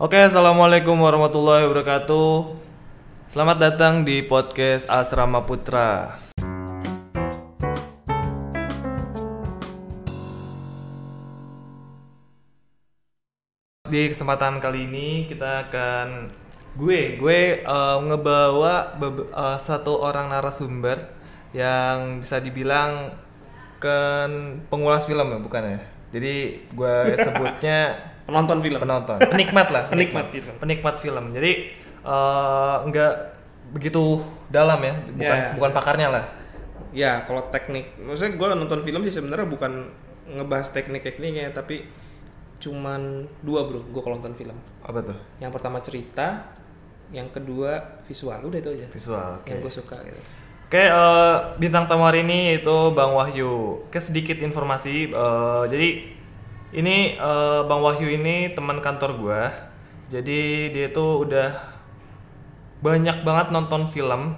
Oke, assalamualaikum warahmatullahi wabarakatuh. Selamat datang di podcast Asrama Putra. Di kesempatan kali ini kita akan ngebawa satu orang narasumber yang bisa dibilang kan pengulas film ya, bukan ya? Jadi gue sebutnya penonton film. Penikmat film. Jadi nggak begitu dalam ya, bukan pakarnya lah. Ya, kalau teknik, maksudnya gue nonton film sih sebenarnya bukan ngebahas teknik-tekniknya, tapi cuman dua bro, gue kalau nonton film. Apa tuh? Yang pertama cerita, yang kedua visual, udah itu aja. Visual, okay. Yang gue suka gitu. Oke, bintang tamu hari ini itu Bang Wahyu. Oke, sedikit informasi, jadi ini Bang Wahyu ini teman kantor gue. Jadi dia tuh udah banyak banget nonton film,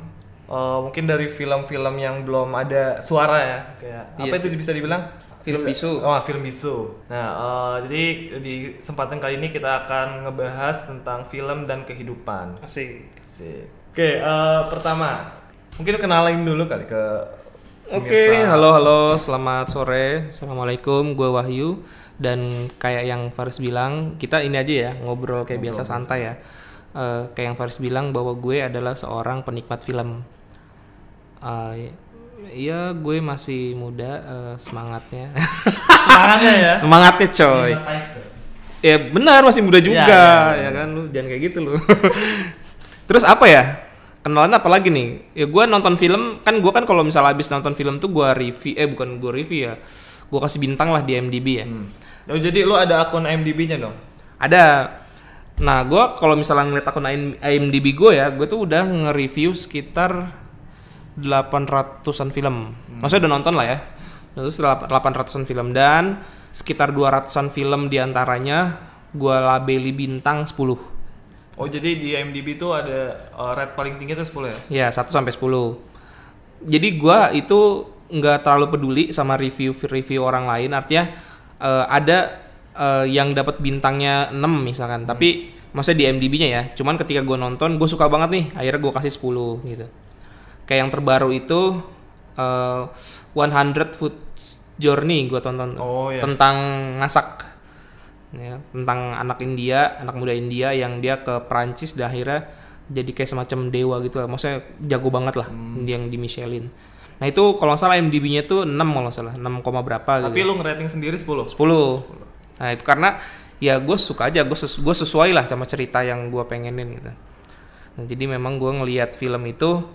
mungkin dari film-film yang belum ada suara ya, kayak iya apa sih. Itu bisa dibilang? Film bisu. Nah, jadi di kesempatan kali ini kita akan ngebahas tentang film dan kehidupan. Asik. Oke, pertama, mungkin kenalin dulu kali ke pemirsa. Halo, selamat sore. Assalamualaikum, gue Wahyu. Dan kayak yang Faris bilang, kita ini aja ya, ngobrol biasa santai ya. Kayak yang Faris bilang bahwa gue adalah seorang penikmat film. Iya, gue masih muda, semangatnya. Semangatnya coy. Ya benar, masih muda juga. Ya kan, lu jangan kayak gitu lu. Terus apa ya? Kenalan apa lagi nih? Ya gue nonton film, kan kalau misalnya habis nonton film tuh gue review, bukan gue review ya. Gue kasih bintang lah di IMDb ya. Oh, jadi lu ada akun IMDb-nya dong? Ada. Nah, gue kalau misalnya ngeliat akun IMDb gue ya, gue tuh udah nge-review sekitar 800-an film. Maksudnya udah nonton lah ya. Terus 800-an film dan sekitar 200-an film diantaranya gue labeli bintang 10. Oh, jadi di IMDb itu ada rate paling tinggi itu 10 ya? Iya, 1-10. Jadi gue itu nggak terlalu peduli sama review orang lain. Artinya ada yang dapat bintangnya 6 misalkan. Tapi maksudnya di IMDb-nya ya. Cuman ketika gue nonton, gue suka banget nih. Akhirnya gue kasih 10 gitu. Kayak yang terbaru itu 100 Foot Journey gue tonton. Oh, iya. Tentang ngasak ya, tentang anak muda India yang dia ke Perancis dan akhirnya jadi kayak semacam dewa gitu lah. Maksudnya jago banget lah, yang di Michelin. Nah itu kalau nggak salah IMDb-nya tuh 6 kalau nggak salah, 6, berapa gitu. Tapi lu ngerating sendiri 10? 10. Nah itu karena ya gue suka aja, gue sesuai lah sama cerita yang gue pengenin gitu. Nah, jadi memang gue ngelihat film itu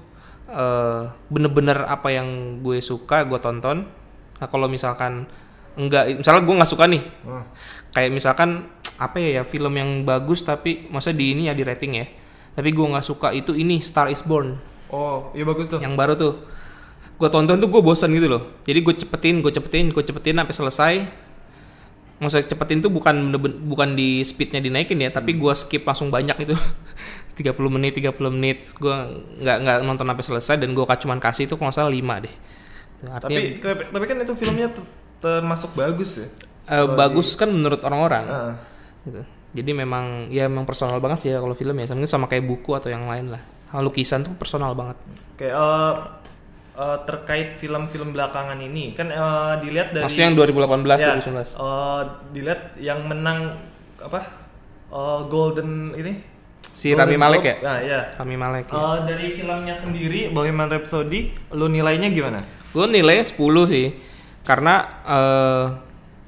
bener-bener apa yang gue suka gue tonton. Nah kalau misalkan enggak, misalnya gue nggak suka nih, kayak misalkan apa ya film yang bagus tapi masa di ini ya di rating ya, tapi gue nggak suka itu ini Star is Born. Oh iya bagus tuh. Yang baru tuh gue tonton tuh gue bosan gitu loh. Jadi gue cepetin sampai selesai. Maksudnya cepetin tuh bukan di speednya dinaikin ya, tapi gue skip langsung banyak gitu. 30 menit gue nggak nonton sampai selesai dan gue cuman kasih itu kalau nggak salah 5 deh. Artinya, tapi kan itu filmnya termasuk bagus ya. Bagus kan menurut orang-orang. Gitu. Jadi memang ya memang personal banget sih ya kalau film ya. Mungkin sama kayak buku atau yang lain lah. Lukisan tuh personal banget. Kayak terkait film-film belakangan ini kan dilihat dari maksudnya yang 2018 ya, 2019. Dilihat yang menang apa? Golden ini si Rami Malek ya? Nah, iya. Rami Malek. Dari filmnya sendiri Bohemian Rhapsody lu nilainya gimana? Gue nilainya 10 sih. Karena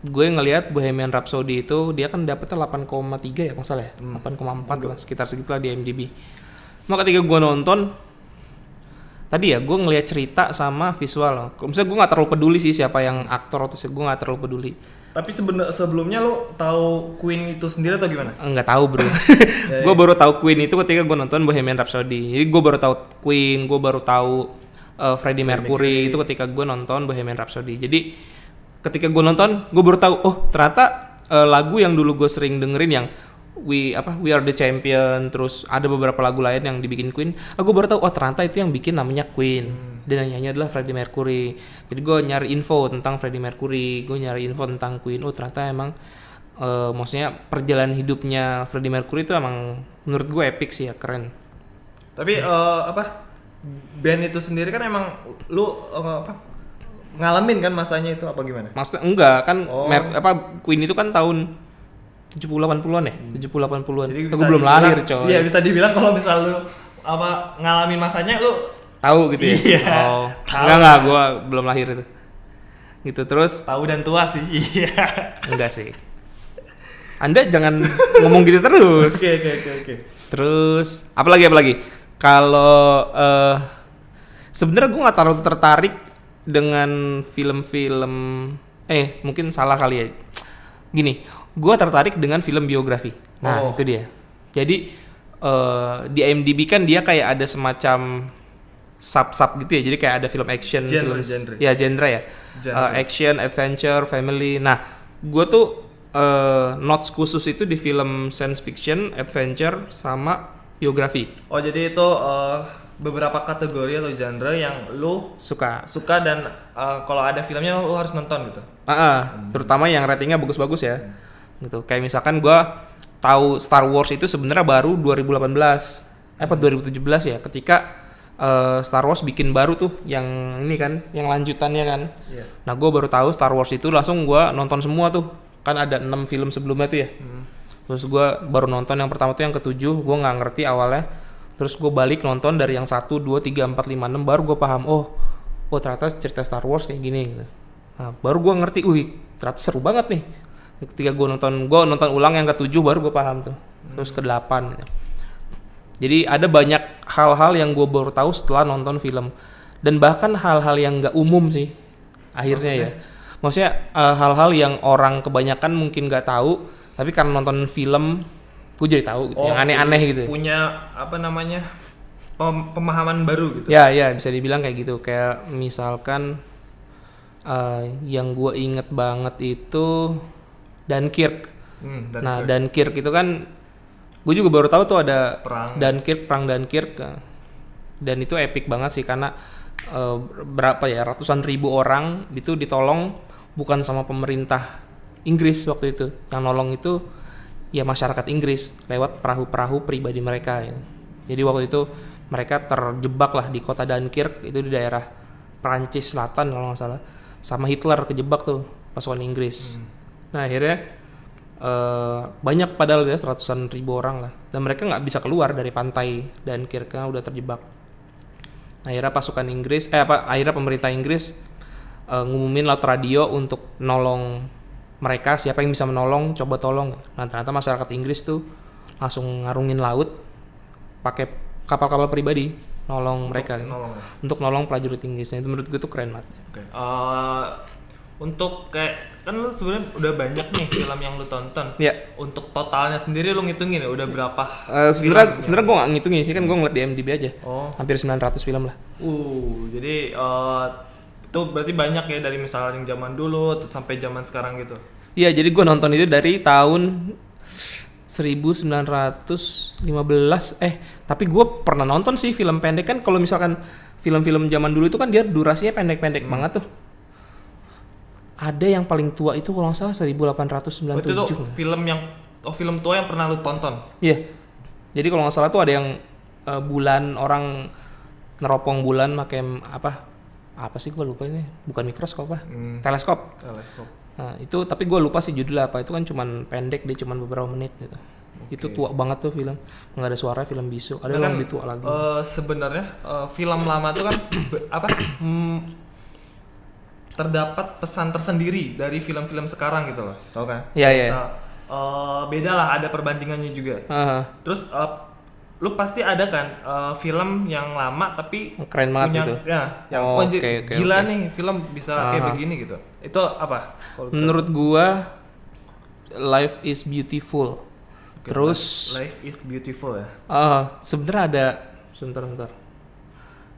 gue ngelihat Bohemian Rhapsody itu dia kan dapetnya 8,3 ya kalau salah ya, 8,4 lah sekitar segitulah di IMDb. Nah ketika gue nonton tadi ya gue ngelihat cerita sama visual. Misalnya gue nggak terlalu peduli sih siapa yang aktor atau gue nggak terlalu peduli. Tapi sebelumnya lo tahu Queen itu sendiri atau gimana? Nggak tahu bro. Gue baru tahu Queen itu ketika gue nonton Bohemian Rhapsody. Jadi gue baru tahu Queen, gue baru tahu Freddie Mercury itu ketika gue nonton Bohemian Rhapsody. Jadi ketika gue nonton gue baru tahu oh ternyata lagu yang dulu gue sering dengerin yang We Are The Champion, terus ada beberapa lagu lain yang dibikin Queen. Aku baru tahu oh ternyata itu yang bikin namanya Queen. Dan yang nyanyi adalah Freddie Mercury. Jadi gue nyari info tentang Freddie Mercury, gue nyari info tentang Queen. Oh ternyata emang maksudnya perjalanan hidupnya Freddie Mercury itu emang menurut gue epic sih ya, keren. Tapi band itu sendiri kan emang lu ngalamin kan masanya itu apa gimana? Maksudnya enggak kan Queen itu kan tahun 70-80-an ya? 70-80-an. Aku belum lahir, coy. Iya, bisa dibilang kalau misal lu apa ngalamin masanya lu tahu gitu ya. Iya. Oh. Enggak, gua belum lahir itu. Gitu terus. Tahu dan tua sih. Iya. Enggak sih. Anda jangan ngomong gitu terus. Oke. Terus apalagi? Kalau sebenarnya gua enggak terlalu tertarik dengan film-film mungkin salah kali ya. Gini, gua tertarik dengan film biografi. Nah, itu dia. Jadi di IMDb kan dia kayak ada semacam sub-sub gitu ya. Jadi kayak ada film action, genre. Action, adventure, family. Nah, gua tuh notes khusus itu di film science fiction, adventure sama biografi. Oh, jadi itu beberapa kategori atau genre yang lu suka dan kalau ada filmnya lu harus nonton gitu. Terutama yang ratingnya bagus-bagus ya. Gitu. Kayak misalkan gua tahu Star Wars itu sebenarnya baru 2017 ya, ketika Star Wars bikin baru tuh yang ini kan, yang lanjutannya kan. Yeah. Nah, gua baru tahu Star Wars itu langsung gua nonton semua tuh. Kan ada 6 film sebelumnya tuh ya. Terus gua baru nonton yang pertama tuh yang ke-7, gua enggak ngerti awalnya. Terus gue balik nonton dari yang 1, 2, 3, 4, 5, 6 baru gue paham, oh ternyata cerita Star Wars kayak gini gitu. Nah, baru gue ngerti, ternyata seru banget nih. Ketika gue nonton ulang yang ke-7 baru gue paham tuh. Terus ke-8 gitu. Jadi ada banyak hal-hal yang gue baru tahu setelah nonton film. Dan bahkan hal-hal yang gak umum sih akhirnya. Maksudnya hal-hal yang orang kebanyakan mungkin gak tahu, tapi karena nonton film gue jadi tahu gitu, yang aneh-aneh gitu. Punya apa namanya pemahaman baru gitu. Ya bisa dibilang kayak gitu. Kayak misalkan yang gue inget banget itu Dunkirk. Nah, Dunkirk itu kan gue juga baru tahu tuh ada perang Dunkirk. Dan itu epic banget sih karena ratusan ribu orang itu ditolong bukan sama pemerintah Inggris waktu itu. Yang nolong itu ya masyarakat Inggris lewat perahu-perahu pribadi mereka ya. Jadi waktu itu mereka terjebak lah di kota Dunkirk itu di daerah Perancis Selatan kalau nggak salah, sama Hitler kejebak tuh pasukan Inggris. Nah akhirnya banyak padahal ya, ratusan ribu orang lah, dan mereka nggak bisa keluar dari pantai Dunkirk karena udah terjebak. Akhirnya pasukan Inggris akhirnya pemerintah Inggris ngumumin lewat radio untuk nolong mereka, siapa yang bisa menolong, coba tolong. Nah, ternyata masyarakat Inggris tuh langsung ngarungin laut pakai kapal-kapal pribadi nolong prajurit Inggrisnya. Itu menurut gue tuh keren banget. Okay. Untuk kayak kan lu sebenarnya udah banyak nih film yang lu tonton. Yeah. Untuk totalnya sendiri lu ngitungin ya udah berapa? Sebenarnya gue nggak ngitungin sih, kan gue ngeliat di IMDb aja. Hampir 900 film lah. Jadi itu berarti banyak ya, dari misalnya yang zaman dulu sampai zaman sekarang gitu. Iya, jadi gue nonton itu dari tahun 1915. Tapi gue pernah nonton sih film pendek kan, kalau misalkan film-film zaman dulu itu kan dia durasinya pendek-pendek banget tuh. Ada yang paling tua itu kalau nggak salah 1897. Itu tuh film tua yang pernah lu tonton? Iya. Jadi kalau nggak salah tuh ada yang bulan, orang neropong bulan pakai apa sih gue lupa ini, bukan mikroskop teleskop. Nah, itu tapi gue lupa sih judulnya apa, itu kan cuman pendek, dia cuman beberapa menit gitu. Okay. Itu tua banget tuh film, nggak ada suara, film bisu, ada yang lebih tua lagi. Sebenarnya film lama tuh kan terdapat pesan tersendiri dari film-film sekarang gitu loh, tau kan? Iya. Beda lah, ada perbandingannya juga. Terus lu pasti ada kan film yang lama tapi keren banget gitu. Yang gila. Nih film bisa kayak begini gitu. Itu apa? Menurut gua Life is Beautiful. Okay, terus Life is Beautiful ya. Sebenarnya ada sebentar.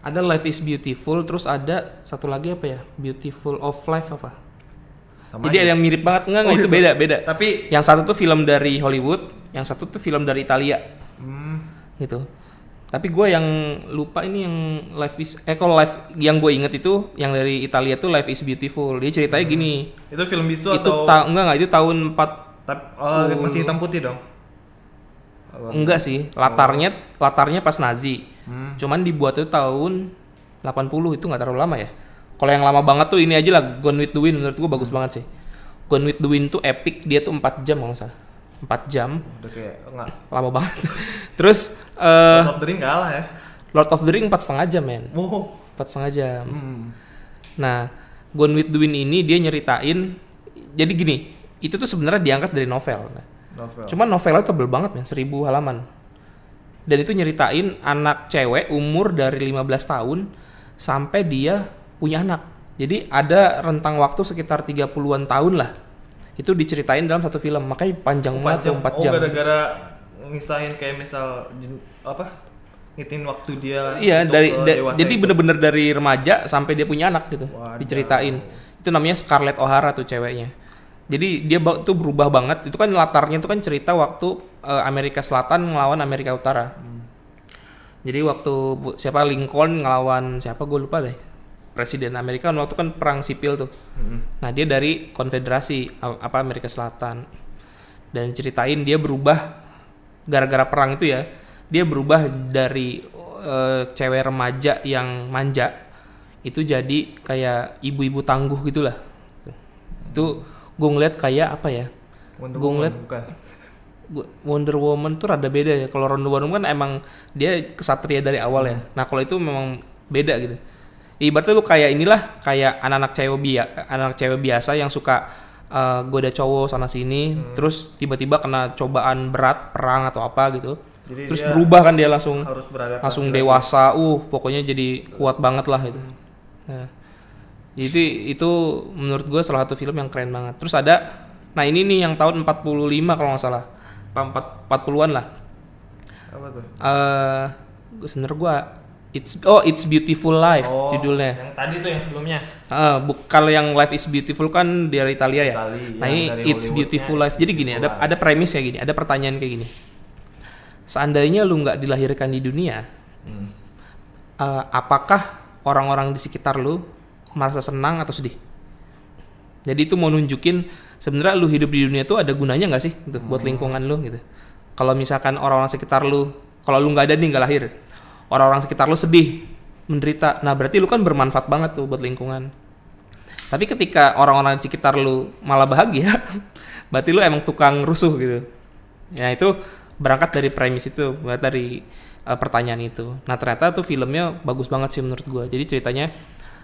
Ada Life is Beautiful, terus ada satu lagi apa ya? Beautiful of Life apa? Sama jadi aja. Ada yang mirip banget enggak gitu. Itu beda. Tapi yang satu tuh film dari Hollywood, yang satu tuh film dari Italia. Gitu. Tapi gue yang lupa ini yang yang gue inget itu yang dari Italia tuh Life is Beautiful. Dia ceritanya gini. Itu film bisu atau enggak, itu tahun 40 Masih hitam putih dong? Enggak sih, latarnya pas Nazi. Cuman dibuat itu tahun 80, itu nggak terlalu lama ya. Kalau yang lama banget tuh ini aja lah, Gone With The Wind, menurut gua bagus banget sih. Gone With The Wind tuh epic, dia tuh 4 jam kalau nggak salah. 4 jam. Udah kayak enggak. Lama banget. Terus Lord of the Ring kalah ya. Lord of the Ring 4,5 jam, men. 4,5 jam. Nah, Gone With The Wind ini dia nyeritain, jadi gini, itu tuh sebenarnya diangkat dari novel. Cuman novelnya tebel banget, men, 1000 halaman. Dan itu nyeritain anak cewek umur dari 15 tahun sampai dia punya anak. Jadi ada rentang waktu sekitar 30-an tahun lah. Itu diceritain dalam satu film, makanya panjang banget, 4 jam. Oh, gara-gara ngisahin kayak misal ngitin waktu dia. Iya, jadi bener-bener dari remaja sampai dia punya anak gitu. Wadah. Diceritain. Itu namanya Scarlett O'Hara tuh ceweknya. Jadi dia tuh berubah banget. Itu kan latarnya itu kan cerita waktu Amerika Selatan ngelawan Amerika Utara. Jadi waktu siapa Lincoln ngelawan siapa gue lupa deh. Presiden Amerika waktu kan perang sipil tuh. Nah, dia dari Konfederasi Amerika Selatan. Dan ceritain dia berubah gara-gara perang itu ya. Dia berubah dari cewek remaja yang manja itu jadi kayak ibu-ibu tangguh gitulah. Itu gue ngeliat kayak apa ya, gue ngeliat Wonder Woman tuh rada beda ya. Kalau Wonder Woman kan emang dia kesatria dari awal ya. Nah kalau itu memang beda gitu. Ibaratnya lu kayak inilah, kayak anak-anak cewek biasa yang suka goda cowok sana sini, terus tiba-tiba kena cobaan berat, perang atau apa gitu. Jadi terus berubah kan, dia langsung dewasa, pokoknya jadi kuat banget lah gitu. Nah, jadi itu menurut gue salah satu film yang keren banget. Terus ada, nah ini nih yang tahun 45 kalau nggak salah, 40-an lah. Apa tuh? Sebenernya gue, It's Beautiful Life judulnya. Yang tadi tuh yang sebelumnya. Kalau yang Life is Beautiful kan dari Italia ya. Nah ini It's Beautiful Life. Jadi gini, ada premis kayak gini, ada pertanyaan kayak gini. Seandainya lu nggak dilahirkan di dunia, apakah orang-orang di sekitar lu merasa senang atau sedih? Jadi itu mau nunjukin sebenarnya lu hidup di dunia tuh ada gunanya nggak sih gitu, buat lingkungan lu gitu. Kalau misalkan orang-orang sekitar lu, kalau lu nggak ada nih, nggak lahir, orang-orang sekitar lu sedih, menderita, nah berarti lu kan bermanfaat banget tuh buat lingkungan. Tapi ketika orang-orang di sekitar lu malah bahagia, berarti lu emang tukang rusuh gitu. Ya itu berangkat dari premis itu, berangkat dari pertanyaan itu. Nah ternyata tuh filmnya bagus banget sih menurut gua. Jadi ceritanya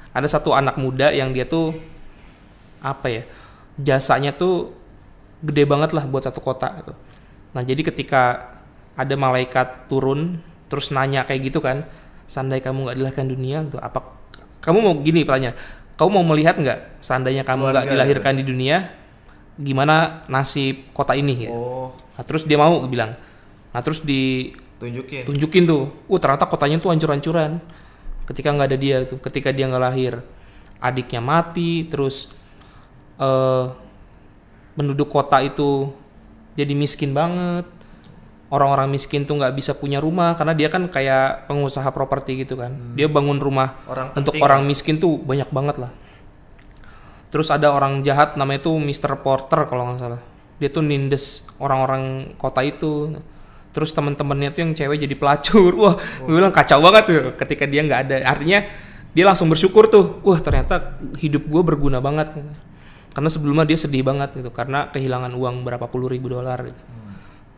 ada satu anak muda yang dia tuh apa ya, jasanya tuh gede banget lah buat satu kota gitu. Nah jadi ketika ada malaikat turun terus nanya kayak gitu kan, seandainya kamu gak dilahirkan dunia gitu, apa kamu mau gini pertanyaan, kamu mau melihat gak seandainya kamu gak dilahirkan di dunia gimana nasib kota ini gitu. Nah terus dia mau bilang, nah terus ditunjukin tuh, ternyata kotanya tuh hancur-hancuran ketika nggak ada dia tuh, ketika dia nggak lahir, adiknya mati, terus penduduk kota itu jadi miskin banget, orang-orang miskin tuh nggak bisa punya rumah karena dia kan kayak pengusaha properti gitu kan, dia bangun rumah untuk orang miskin tuh banyak banget lah. Terus ada orang jahat namanya tuh Mr. Porter kalau nggak salah, dia tuh nindes orang-orang kota itu. Terus temen-temennya tuh yang cewek jadi pelacur. Wah, gue bilang kacau banget tuh ketika dia nggak ada. Artinya dia langsung bersyukur tuh. Wah, ternyata hidup gue berguna banget. Karena sebelumnya dia sedih banget gitu karena kehilangan uang berapa puluh ribu dolar gitu.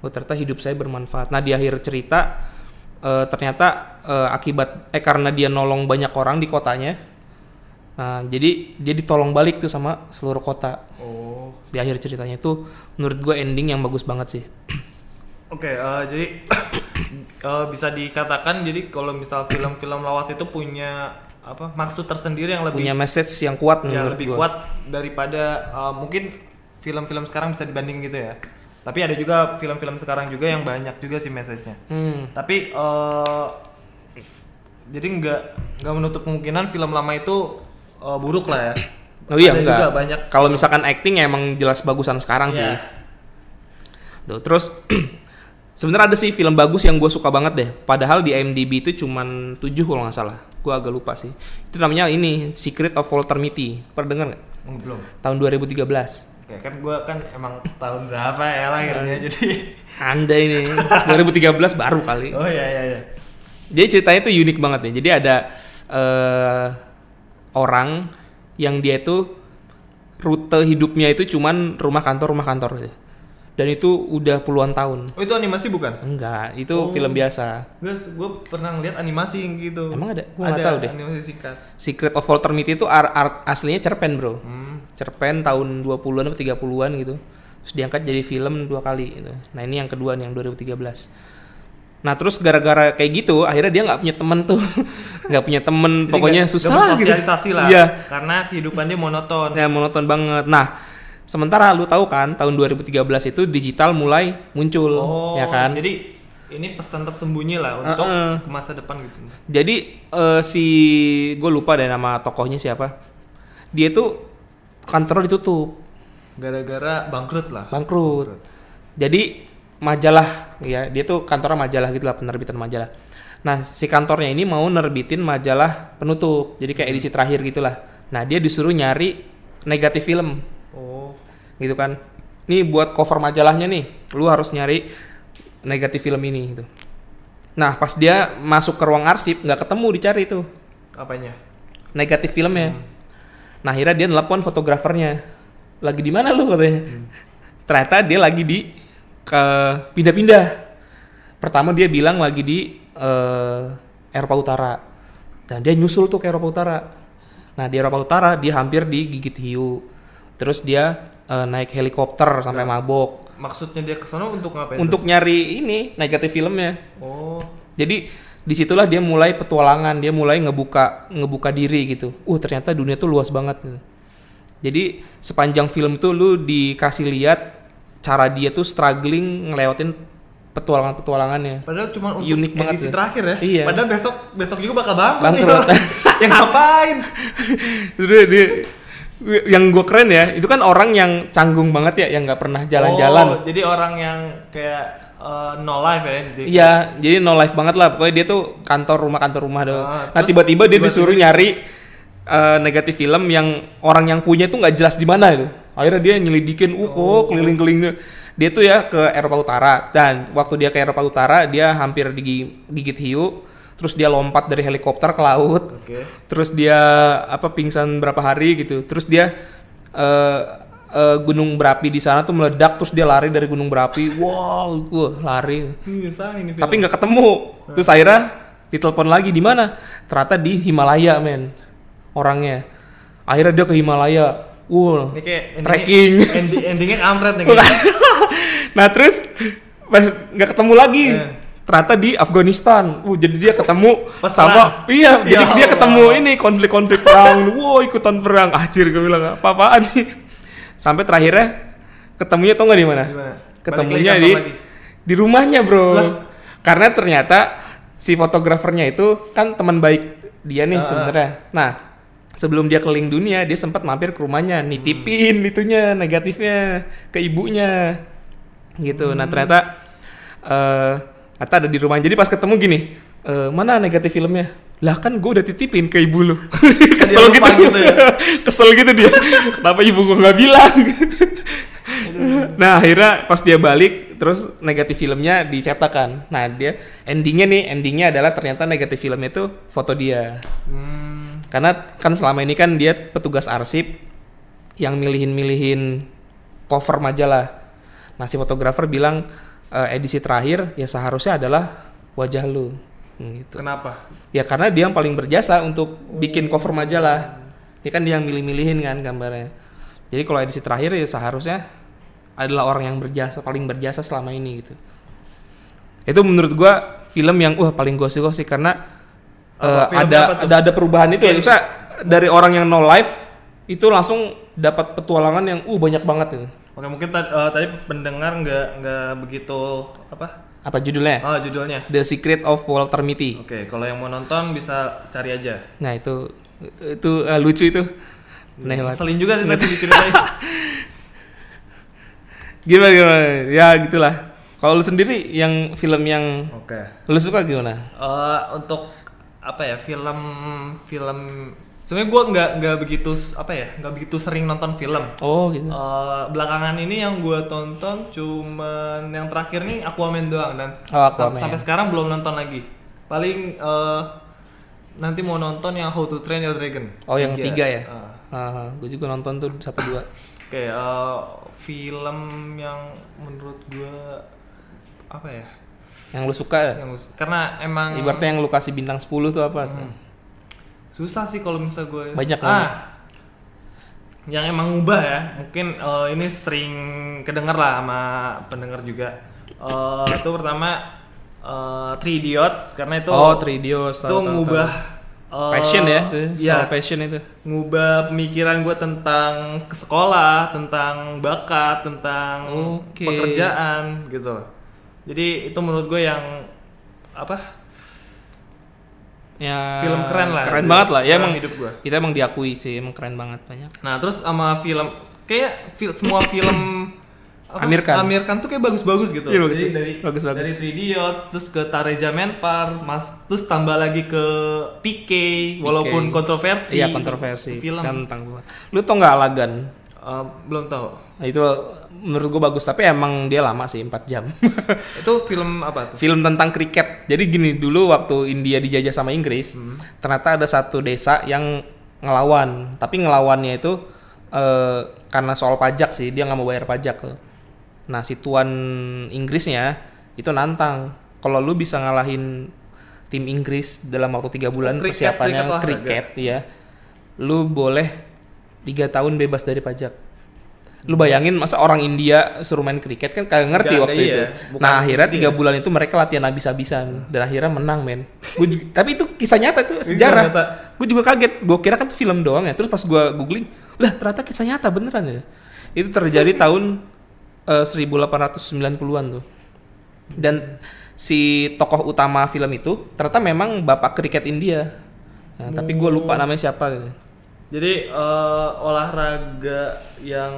Wah, ternyata hidup saya bermanfaat. Nah, di akhir cerita ternyata akibat karena dia nolong banyak orang di kotanya. Nah, jadi dia ditolong balik tuh sama seluruh kota. Di akhir ceritanya itu menurut gue ending yang bagus banget sih. Oke, jadi bisa dikatakan jadi kalau misal film-film lawas itu punya apa maksud tersendiri yang lebih, punya message yang kuat ya, menurut gue. Lebih kuat daripada mungkin film-film sekarang bisa dibanding gitu ya. Tapi ada juga film-film sekarang juga yang banyak juga sih message-nya. Tapi jadi nggak menutup kemungkinan film lama itu buruk lah ya. Oh iya, ada juga banyak. Kalau misalkan acting ya emang jelas bagusan sekarang sih. Tuh, terus sebenarnya ada sih film bagus yang gue suka banget deh. Padahal di IMDb itu cuman 7 kalau nggak salah. Gue agak lupa sih. Itu namanya ini, Secret of Walter Mitty. Pernah dengar nggak? Belum. Tahun 2013. Ya kan gue kan emang tahun berapa ya lahirnya jadi Anda ini 2013 baru kali. Oh iya. Jadi ceritanya tuh unik banget nih. Jadi ada orang yang dia tuh rute hidupnya itu cuman rumah kantor gitu. Dan itu udah puluhan tahun. Oh itu animasi bukan? Enggak, itu film biasa. Gue pernah ngeliat animasi gitu. Emang ada? Gue nggak tahu deh. Animasi singkat. Secret of Walter Mitty itu art aslinya cerpen bro. Cerpen tahun 20-an atau 30-an gitu. Terus diangkat jadi film 2 kali gitu. Nah ini yang kedua nih, yang 2013. Nah terus gara-gara kayak gitu akhirnya dia nggak punya temen tuh. Nggak punya temen, pokoknya susah gitu. Sosialisasi lah. Iya. Karena kehidupan dia monoton. Ya monoton banget. Nah sementara lu tahu kan tahun 2013 itu digital mulai muncul, ya kan? Jadi ini pesan tersembunyi lah untuk ke masa depan gitu. Jadi si gue lupa deh nama tokohnya siapa. Dia tuh kantornya ditutup gara-gara bangkrut. Jadi majalah ya, dia tuh kantornya majalah gitulah, penerbitan majalah. Nah, si kantornya ini mau nerbitin majalah penutup. Jadi kayak edisi terakhir gitulah. Nah, dia disuruh nyari negatif film. Gitu kan, nih buat cover majalahnya nih, lu harus nyari negatif film ini gitu. Nah pas dia masuk ke ruang arsip nggak ketemu dicari tuh. Apanya? Negatif filmnya. Nah akhirnya dia nelpon fotografernya. Lagi di mana lu katanya? Ternyata dia lagi di pindah-pindah. Pertama dia bilang lagi di Eropa Utara. Dan dia nyusul tuh ke Eropa Utara. Nah di Eropa Utara dia hampir digigit hiu. Terus dia naik helikopter sampai mabok. Maksudnya dia kesana untuk ngapain? Untuk nyari ini negatif filmnya. Oh. Jadi disitulah dia mulai petualangan, dia mulai ngebuka diri gitu. Ternyata dunia tuh luas banget. Jadi sepanjang film tuh lu dikasih lihat cara dia tuh struggling ngelewatin petualangan-petualangannya. Padahal cuma untuk unik banget edisi terakhir ya. Iya. Padahal besok juga bakal bangkrut. Ya ngapain? Terus dia yang gue keren ya, itu kan orang yang canggung banget ya, yang nggak pernah jalan-jalan. Oh, jadi orang yang kayak no life ya? Iya, jadi no life banget lah. Pokoknya dia tuh kantor rumah doang. Nah tiba-tiba dia disuruh nyari negatif film yang orang yang punya tuh nggak jelas di mana itu. Akhirnya dia nyelidikin, keliling-kelilingnya. Dia tuh ya ke Eropa Utara, dan waktu dia ke Eropa Utara dia hampir digigit hiu. Terus dia lompat dari helikopter ke laut, terus dia pingsan berapa hari gitu, terus dia gunung berapi di sana tuh meledak, terus dia lari dari gunung berapi, lari, tapi nggak ketemu, terus akhirnya ditelepon lagi di mana, ternyata di Himalaya orangnya, akhirnya dia ke Himalaya, trekking, endingnya kampret nih, nah terus nggak ketemu lagi. Ternyata di Afghanistan, jadi dia ketemu sama, dia ketemu ini konflik perang, ikutan perang, anjir gue bilang apa-apaan nih, sampai terakhirnya ketemunya tau nggak di mana? Ketemunya di rumahnya bro, karena ternyata si fotografernya itu kan teman baik dia nih sebenarnya. Nah sebelum dia keliling dunia dia sempat mampir ke rumahnya, nitipin itunya negatifnya ke ibunya, gitu. Nah ternyata ada di rumah. Jadi pas ketemu gini, mana negatif filmnya? Lah kan gue udah titipin ke ibu lu. Kesel gitu ya? Kesel gitu dia. Kenapa ibu gue gak bilang? Nah akhirnya pas dia balik, terus negatif filmnya dicetakan. Nah dia endingnya adalah ternyata negatif filmnya itu foto dia. Karena kan selama ini kan dia petugas arsip yang milihin-milihin cover majalah. Nah si fotografer bilang, edisi terakhir ya seharusnya adalah wajah lu gitu. Kenapa? Ya karena dia yang paling berjasa untuk bikin cover majalah. Ini kan dia yang milih-milihin kan gambarnya. Jadi kalau edisi terakhir ya seharusnya adalah orang yang berjasa, paling berjasa selama ini gitu. Itu menurut gua film yang paling gosip-gosip karena ada perubahan itu ya. Misalnya dari orang yang no life itu langsung dapat petualangan yang banyak banget gitu. Oke, mungkin tadi pendengar nggak begitu apa judulnya? Oh, judulnya The Secret of Walter Mitty. Oke, kalau yang mau nonton bisa cari aja. Nah itu lucu itu. Ngeselin juga sih nanti diceritain. Gimana? Ya gitulah. Kalau lu sendiri yang film yang lu suka gimana? Untuk film Sebenarnya gue nggak begitu apa ya, nggak begitu sering nonton film. Oh gitu. Belakangan ini yang gue tonton cuman yang terakhir nih Aquaman doang, dan sampai sekarang belum nonton lagi. Paling nanti mau nonton yang How to Train Your Dragon. Oh yang 3 ya. Gue juga nonton tuh 1-2. Oke, film yang menurut gue apa ya? Yang lu suka ya? Karena emang. Ibaratnya yang lu kasih bintang 10 tuh apa? Susah sih kalau misalnya gue banyak yang emang ngubah ya, mungkin ini sering kedengar lah sama pendengar juga. Itu pertama 3 Idiots, karena itu 3 Idiots itu ngubah passion ya, soal passion itu ngubah pemikiran gue tentang sekolah, tentang bakat, tentang pekerjaan gitu. Jadi itu menurut gue yang apa? Ya, film keren banget lah ya, emang hidup gua. Kita emang diakui sih, emang keren banget banyak. Nah terus sama film kayak semua film Amir Khan tuh kayak bagus-bagus gitu. Iya, bagus, dari 3 Idiots terus ke Tareja Menpar, terus tambah lagi ke P.K. walaupun kontroversi. Iya, kontroversi film tentang gua. Lu tau nggak Alagan? Belum tahu. Nah, itu menurut gue bagus, tapi emang dia lama sih, 4 jam. Itu film apa tuh? Film tentang kriket. Jadi gini, dulu waktu India dijajah sama Inggris, ternyata ada satu desa yang ngelawan. Tapi ngelawannya itu karena soal pajak sih, dia nggak mau bayar pajak tuh. Nah, si tuan Inggrisnya itu nantang, kalau lu bisa ngalahin tim Inggris dalam waktu 3 bulan persiapannya kriket ya, lu boleh 3 tahun bebas dari pajak. Lu bayangin masa orang India suruh main kriket, kan kagak ngerti waktu itu. Nah akhirnya 3 bulan itu mereka latihan habis-habisan dan akhirnya menang, men. Tapi itu kisah nyata, itu sejarah. Gue juga kaget, gue kira kan itu film doang ya. Terus pas gue googling, lah ternyata kisah nyata beneran ya. Itu terjadi tahun 1890-an tuh. Dan si tokoh utama film itu ternyata memang bapak kriket India. Nah, tapi gue lupa namanya siapa gitu. Jadi olahraga yang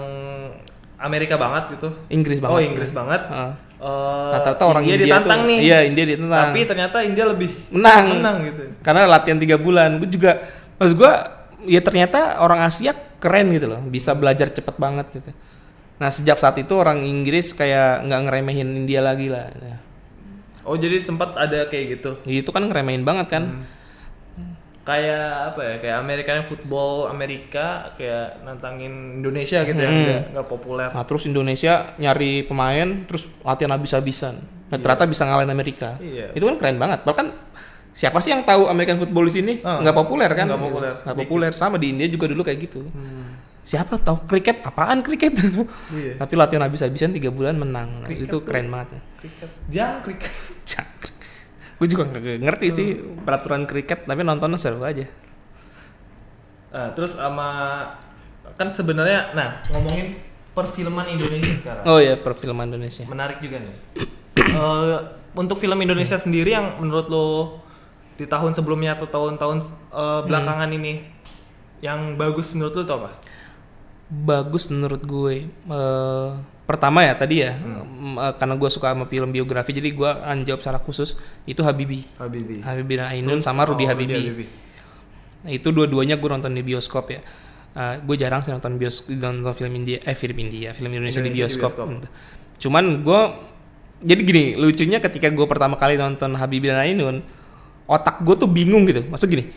Amerika banget gitu, Inggris banget. Oh Inggris banget. Nah, ternyata orang India ditantang tuh, nih. Iya India ditantang. Tapi ternyata India lebih menang gitu. Karena latihan 3 bulan. Gue juga, maksud gue ya ternyata orang Asia keren gitu loh, bisa belajar cepet banget gitu. Nah sejak saat itu orang Inggris kayak nggak ngeremehin India lagi lah. Oh jadi sempat ada kayak gitu? Itu kan ngeremehin banget kan. Kayak apa ya, kayak Amerikanya football Amerika kayak nantangin Indonesia gitu ya, nggak populer. Nah terus Indonesia nyari pemain, terus latihan habis-habisan. Nah ternyata bisa ngalahin Amerika. Itu kan keren banget. Bahkan siapa sih yang tahu American football di sini? Nggak populer kan? Nggak populer. Sama di India juga dulu kayak gitu. Siapa tahu kriket, apaan kriket? Tapi latihan habis-habisan 3 bulan menang. Nah, itu keren banget. Kriket. Gue juga gak ngerti sih peraturan kriket, tapi nontonnya seru aja. Terus sama kan sebenarnya, nah ngomongin perfilman Indonesia sekarang. Oh iya, perfilman Indonesia. Menarik juga nih. Untuk film Indonesia sendiri yang menurut lo di tahun sebelumnya atau tahun-tahun belakangan ini yang bagus menurut lo tuh apa? Bagus menurut gue. Pertama ya tadi ya, karena gue suka sama film biografi, jadi gue akan jawab secara khusus itu Habibie dan Ainun sama Rudy Habibie. Nah, itu dua-duanya gue nonton di bioskop ya. Gue jarang sih nonton film Indonesia di bioskop. Cuman gue, jadi gini lucunya, ketika gue pertama kali nonton Habibie dan Ainun, otak gue tuh bingung gitu. Maksud gini,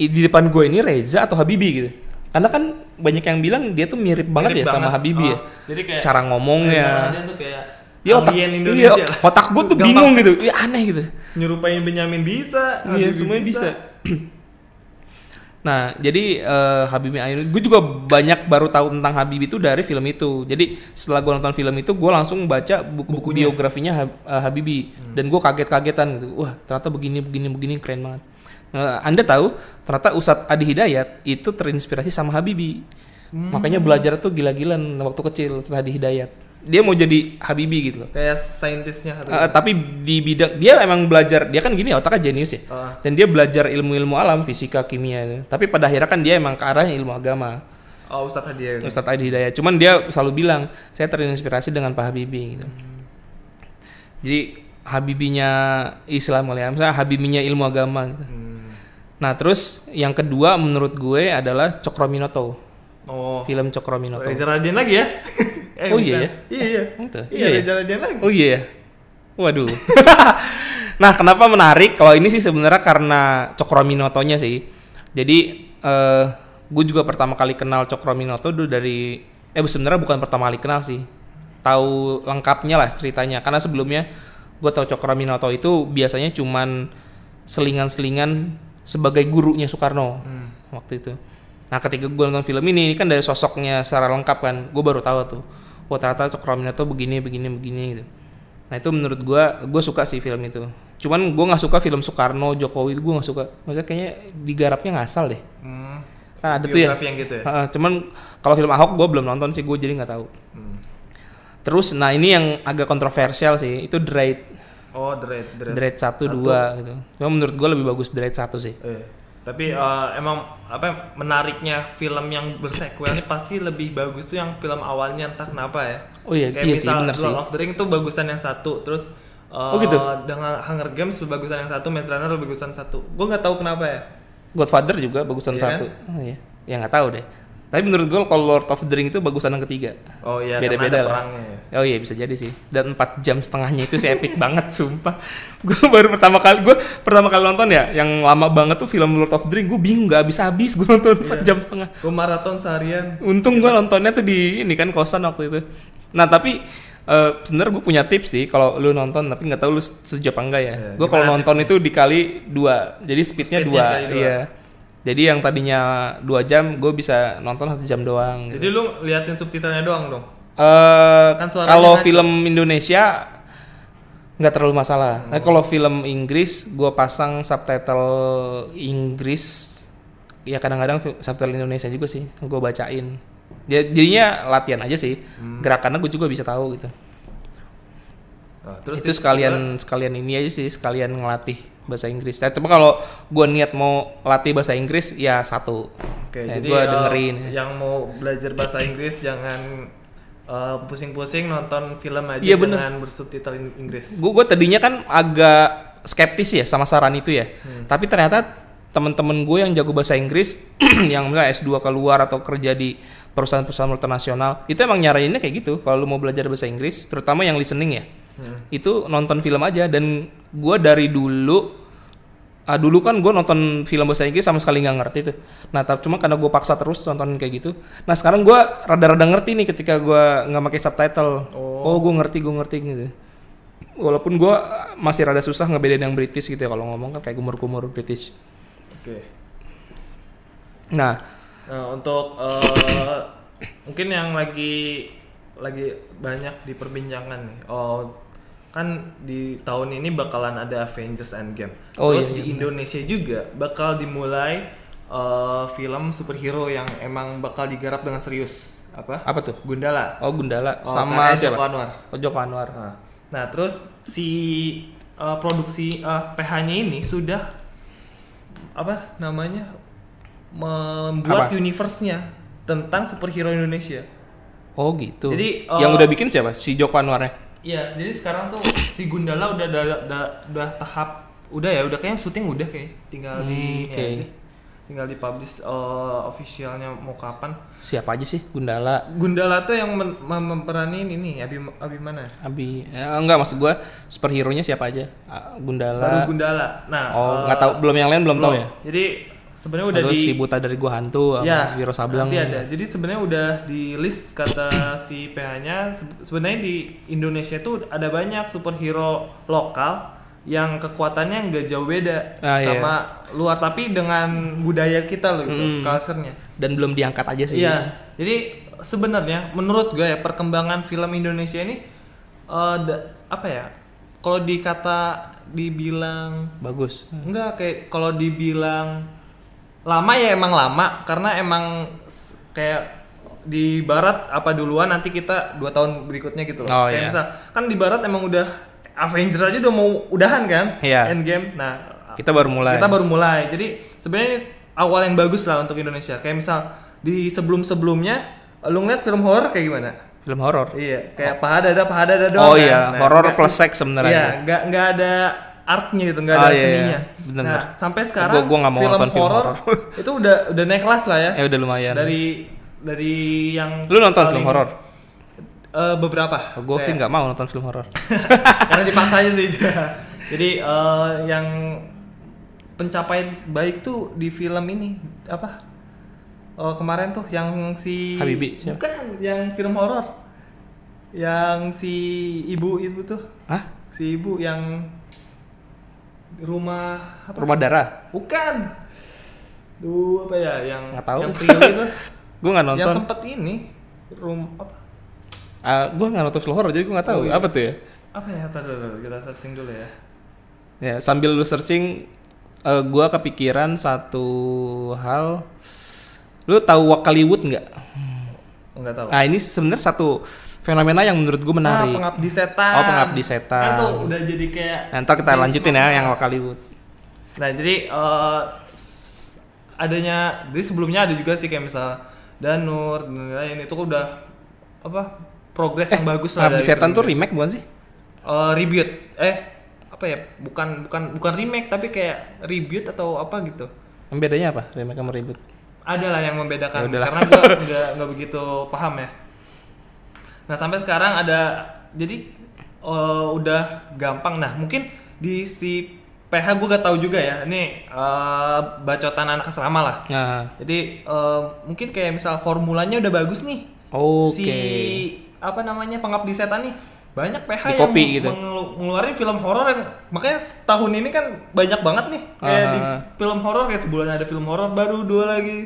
di depan gue ini Reza atau Habibie gitu. Karena kan banyak yang bilang dia tuh mirip banget ya sama Habibie ya. Jadi kayak cara ngomongnya tuh kayak otak gue tuh bingung gitu. Iya aneh gitu. Nyerupain Benyamin bisa, Habibie semuanya bisa. Nah, jadi Habibie Ainun, gue juga banyak baru tahu tentang Habibie itu dari film itu. Jadi setelah gue nonton film itu, gue langsung baca buku biografinya Habibie. Dan gue kaget-kagetan gitu. Wah, ternyata begini keren banget. Anda tahu ternyata Ustadz Adi Hidayat itu terinspirasi sama Habibie. Makanya belajar tuh gila-gilaan waktu kecil Ustadz Adi Hidayat. Dia mau jadi Habibie gitu loh. Kayak saintisnya tapi di bidang dia emang belajar. Dia kan gini otaknya jenius ya. Dan dia belajar ilmu-ilmu alam, fisika, kimia. Tapi pada akhirnya kan dia emang ke arahnya ilmu agama. Ustadz Adi Hidayat. Cuman dia selalu bilang saya terinspirasi dengan Pak Habibie gitu. Jadi Habibinya Islam, misalnya Habibinya ilmu agama gitu. Nah terus yang kedua menurut gue adalah Cokroaminoto. Oh. Film Cokroaminoto. Reza Radian lagi ya? Oh iya ya? Iya. Reza Radian lagi. Oh iya. Waduh. Nah kenapa menarik? Kalau ini sih sebenarnya karena Cokroaminotonya sih. Jadi gue juga pertama kali kenal Cokroaminoto dulu dari sebenarnya bukan pertama kali kenal sih. Tahu lengkapnya lah ceritanya. Karena sebelumnya gue tahu Cokroaminoto itu biasanya cuman selingan-selingan sebagai gurunya Soekarno waktu itu. Nah ketika gue nonton film ini kan dari sosoknya secara lengkap kan, gue baru tahu tuh. Wah ternyata Cokroaminoto begini gitu. Nah itu menurut gue suka sih film itu. Cuman gue gak suka film Soekarno, Jokowi, gue gak suka. Maksudnya kayaknya digarapnya ngasal deh. Kan ada tuh ya, yang gitu ya? Cuman kalau film Ahok gue belum nonton sih, gue jadi gak tahu. Terus nah ini yang agak kontroversial sih, itu Dread. Oh Dread 1, 2 gitu. Cuma menurut gue lebih bagus Dread 1 sih. Tapi emang apa menariknya film yang bersequelnya pasti lebih bagus tuh yang film awalnya, entah kenapa ya. Oh iya, kayak iya sih, bener sih. Lord of the Ring tuh bagusan yang 1, terus gitu? Dengan Hunger Games bagusan yang 1, Maze Runner bagusan 1. Gue nggak tahu kenapa ya. Godfather juga bagusan 1. Kan? Oh iya, ya nggak tahu deh. Tapi menurut gue kalau Lord of the Ring itu bagusan yang 3. Oh iya, beda-beda lah. Oh iya bisa jadi sih. Dan 4 jam setengahnya itu sih epic banget, sumpah. Gue baru pertama kali nonton ya, yang lama banget tuh film Lord of the Ring. Gue bingung nggak habis-habis gue nonton 4 jam setengah. Gue maraton seharian. Untung gue nontonnya tuh di ini kan kosan waktu itu. Nah tapi sebenarnya gue punya tips sih kalau lu nonton, tapi nggak tahu lu sejauh apa enggak ya. Gue kalau nonton itu dikali 2, jadi speednya 2. Iya. Jadi yang tadinya 2 jam gue bisa nonton 1 jam doang. Jadi gitu. Lu liatin subtitlenya doang dong? Kan kalau film Indonesia nggak terlalu masalah. Nah kalau film Inggris gue pasang subtitle Inggris. Ya kadang-kadang subtitle Indonesia juga sih gue bacain. Jadinya latihan aja sih, gerakannya gue juga bisa tahu gitu. Nah, terus itu sekalian ini aja sih, sekalian ngelatih bahasa Inggris. Nah, cuma kalau gue niat mau latih bahasa Inggris ya 1. Oke, jadi gue dengerin. Yang mau belajar bahasa Inggris jangan pusing-pusing nonton film aja ya, dengan bersubtitle Inggris. Gue tadinya kan agak skeptis ya sama saran itu ya, tapi ternyata temen-temen gue yang jago bahasa Inggris yang misalnya S2 keluar atau kerja di perusahaan-perusahaan internasional itu emang nyaraninnya kayak gitu. Kalau lu mau belajar bahasa Inggris terutama yang listening ya, itu nonton film aja. Dan gue dari dulu kan gue nonton film bahasa Inggris sama sekali nggak ngerti tuh. Nah tapi cuma karena gue paksa terus nonton kayak gitu, nah sekarang gue rada-rada ngerti nih ketika gue nggak pakai subtitle. Oh gue ngerti gitu. Walaupun gue masih rada susah ngebedain yang British gitu ya, kalau ngomong kan kayak gumur-gumur British. Oke. Nah untuk mungkin yang lagi banyak diperbincangkan nih, kan di tahun ini bakalan ada Avengers Endgame. Terus di Indonesia juga bakal dimulai film superhero yang emang bakal digarap dengan serius. Apa tuh? Gundala. Oh Gundala. Sama siapa? Joko Anwar. Joko Anwar. Nah terus si produksi PH-nya ini sudah membuat universe-nya tentang superhero Indonesia. Oh gitu. Jadi yang udah bikin siapa? Si Joko Anwarnya. Iya, jadi sekarang tuh si Gundala udah kayaknya syuting udah kayak tinggal tinggal dipublish officialnya mau kapan. Siapa aja sih Gundala? Gundala tuh yang memperanin ini Abi mana? Abi. Enggak maksud gua superhero-nya siapa aja? Gundala. Baru Gundala. Nah, enggak tahu belum yang lain belum. Tahu ya. Jadi sebenarnya udah si buta dari gua hantu ya, Wiro Sableng. Iya, ada. Jadi sebenarnya udah di list kata si PH-nya. Sebenarnya di Indonesia itu ada banyak superhero lokal yang kekuatannya nggak jauh beda sama luar, tapi dengan budaya kita loh gitu, culture-nya. Dan belum diangkat aja sih. Iya. Jadi sebenarnya menurut gua ya perkembangan film Indonesia ini kalau dibilang bagus. Enggak, kayak kalau dibilang lama ya emang lama, karena emang kayak di barat apa duluan nanti kita 2 tahun berikutnya gitu loh. Kayak misal kan di barat emang udah Avengers aja udah mau udahan kan, Endgame. Nah kita baru mulai. Jadi sebenarnya awal yang bagus lah untuk Indonesia. Kayak misal di sebelum-sebelumnya lu ngeliat film horor kayak gimana? Film horor? Iya, kayak paha dada doang. Oh kan? Iya, horor plus seks sebenarnya. Iya, nggak ada artnya gitu, nggak ada seninya. Iya, bener, nah, sampai sekarang film horor itu udah naik kelas lah ya. Ya udah lumayan. Dari yang lu nonton film horor? Beberapa. Gue sih nggak mau nonton film horor. Karena dipaksanya sih. Jadi yang pencapaian baik tuh di film ini apa? Kemarin tuh yang si Habibie. Bukan, yang film horor. Yang si ibu itu tuh. Hah? Si ibu yang rumah apa? Rumah darah? Bukan. Duh, apa ya yang nggak tahu. Yang trio itu. Gue nggak nonton. Yang sempet ini apa? Gue nggak nonton film horor jadi gue nggak tahu. Apa tuh ya? Apa ya? Tadi kita searching dulu ya. Ya sambil lu searching, gue kepikiran satu hal. Lu tahu Wakaliwood nggak? Nggak tahu. Nah ini sebenarnya satu fenomena yang menurut gue menarik. Pengabdi Setan. Oh, Pengabdi Setan. Kan tuh udah jadi kayak. Nah, ntar kita lanjutin ya yang Wakaliwood. Nah jadi adanya, jadi sebelumnya ada juga sih kayak misal Danur dan lain-lain, itu udah apa progres yang bagus lah. Pengabdi Setan tuh remake bukan sih? Reboot. Apa ya? Bukan remake tapi kayak reboot atau apa gitu. Yang bedanya apa? Remake sama reboot? Ada lah yang membedakan. Yaudahlah. Karena gue nggak begitu paham ya. Nah sampai sekarang ada, jadi udah gampang. Nah mungkin di si PH gue gak tahu juga ya, ini bacotan anak asrama lah. Nah. Jadi mungkin kayak misal formulanya udah bagus nih. Okay. Si apa namanya Pengabdi Setan nih banyak PH yang gitu. Ngeluarin film horor yang makanya tahun ini kan banyak banget nih kayak di film horor kayak sebulan ada film horor baru 2 lagi.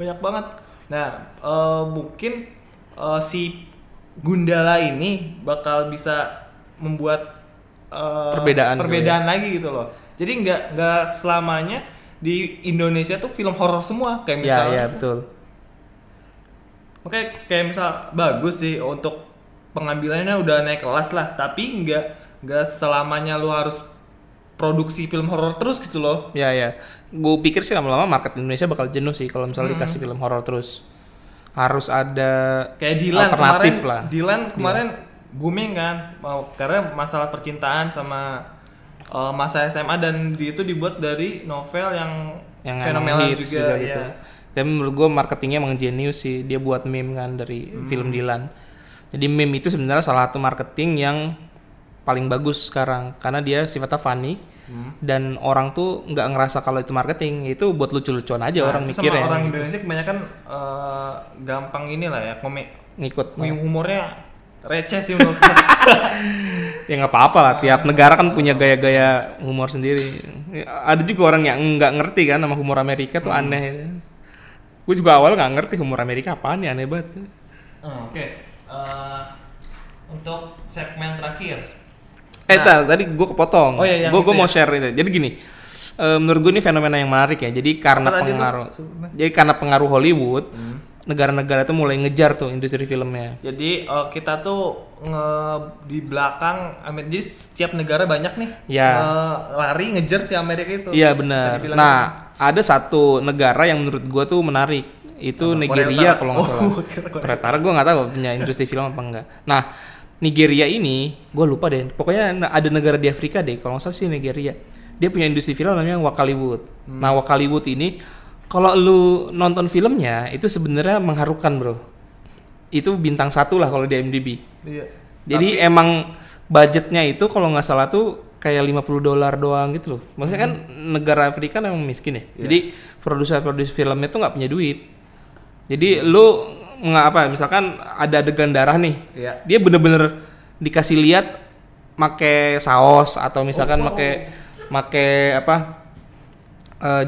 Banyak banget. Nah mungkin si Gundala ini bakal bisa membuat perbedaan lagi gitu loh. Jadi nggak selamanya di Indonesia tuh film horor semua kayak misalnya. Iya betul. Oke, kayak misal bagus sih untuk pengambilannya udah naik kelas lah, tapi nggak selamanya lu harus produksi film horor terus gitu loh. Iya. Gue pikir sih lama-lama market Indonesia bakal jenuh sih kalau misalnya dikasih film horor terus. Harus ada kayak Dilan alternatif kemarin, lah. Dilan kemarin booming kan, karena masalah percintaan sama masa SMA dan itu dibuat dari novel yang fenomenal juga gitu. Ya. Dan menurut gue marketingnya emang jenius sih, dia buat meme kan dari film Dilan. Jadi meme itu sebenarnya salah satu marketing yang paling bagus sekarang karena dia sifatnya funny dan orang tuh nggak ngerasa kalau itu marketing, itu buat lucu-lucuan aja orang mikirnya. Sama orang Indonesia kebanyakan gampang inilah ya ngikut. Humornya receh sih menurut gue. Ya nggak apa-apa lah, tiap negara kan punya gaya-gaya humor sendiri. Ada juga orang yang nggak ngerti kan sama humor Amerika tuh aneh. Gue juga awal nggak ngerti humor Amerika apaan ya, aneh banget. Oke. Untuk segmen terakhir. Tadi gue kepotong. Oh, iya, gue mau share itu. Jadi gini, menurut gue ini fenomena yang menarik ya. Jadi karena pengaruh Hollywood, negara-negara itu mulai ngejar tuh industri filmnya. Jadi kita tuh di belakang. Jadi setiap negara banyak nih lari ngejar si Amerika itu. Iya benar. Nah ada satu negara yang menurut gue tuh menarik. Itu Nigeria kalau nggak salah. Korea Utara gue nggak tahu punya industri film apa enggak. Nah Nigeria ini gue lupa deh. Pokoknya ada negara di Afrika deh kalau nggak salah sih Nigeria. Dia punya industri film namanya Wakaliwood. Nah Wakaliwood ini kalau lu nonton filmnya itu sebenarnya mengharukan bro. Itu bintang 1 lah kalau di IMDb. Iya. Jadi emang budgetnya itu kalau nggak salah tuh kayak $50 doang gitu loh. Maksudnya kan negara Afrika emang miskin ya. Jadi produser filmnya tuh nggak punya duit. Jadi lu misalkan ada adegan darah nih. Iya. Dia bener-bener dikasih lihat make saus atau misalkan make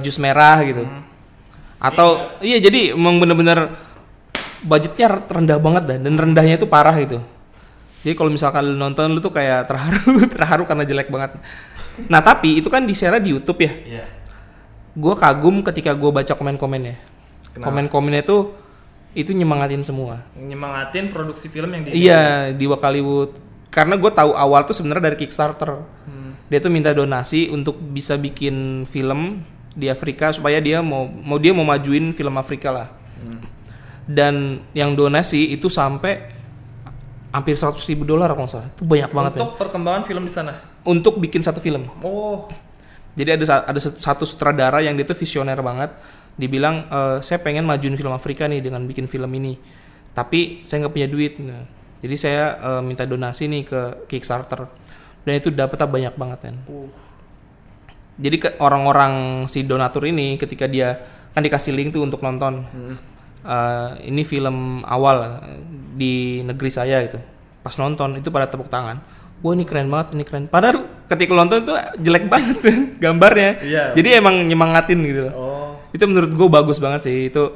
jus merah gitu. Atau jadi emang bener-bener budgetnya rendah banget dan rendahnya itu parah gitu. Jadi kalau misalkan lu nonton lu tuh kayak terharu karena jelek banget. Nah, tapi itu kan di-share di YouTube ya. Iya. Gua kagum ketika gua baca komen-komennya. Komen-komennya itu nyemangatin semua. Nyemangatin produksi film yang di di Wakaliwood. Karena gue tahu awal tuh sebenarnya dari Kickstarter. Dia tuh minta donasi untuk bisa bikin film di Afrika supaya dia mau majuin film Afrika lah. Dan yang donasi itu sampai hampir $100.000 kalau nggak salah. Itu banyak banget. Untuk ya, perkembangan film di sana. Untuk bikin satu film. Oh. Jadi ada satu sutradara yang dia tuh visioner banget. Dibilang saya pengen majuin film Afrika nih dengan bikin film ini. Tapi saya nggak punya duit. Nah, jadi saya minta donasi nih ke Kickstarter. Dan itu dapatnya banyak banget kan. Oh. Jadi ke orang-orang si donatur ini ketika dia kan dikasih link tuh untuk nonton. Ini film awal di negeri saya gitu. Pas nonton itu pada tepuk tangan. Wah ini keren banget, ini keren. Padahal ketika nonton tuh jelek banget gambarnya. Yeah. Jadi emang nyemangatin gitu loh. Oh. Itu menurut gue bagus banget sih. Itu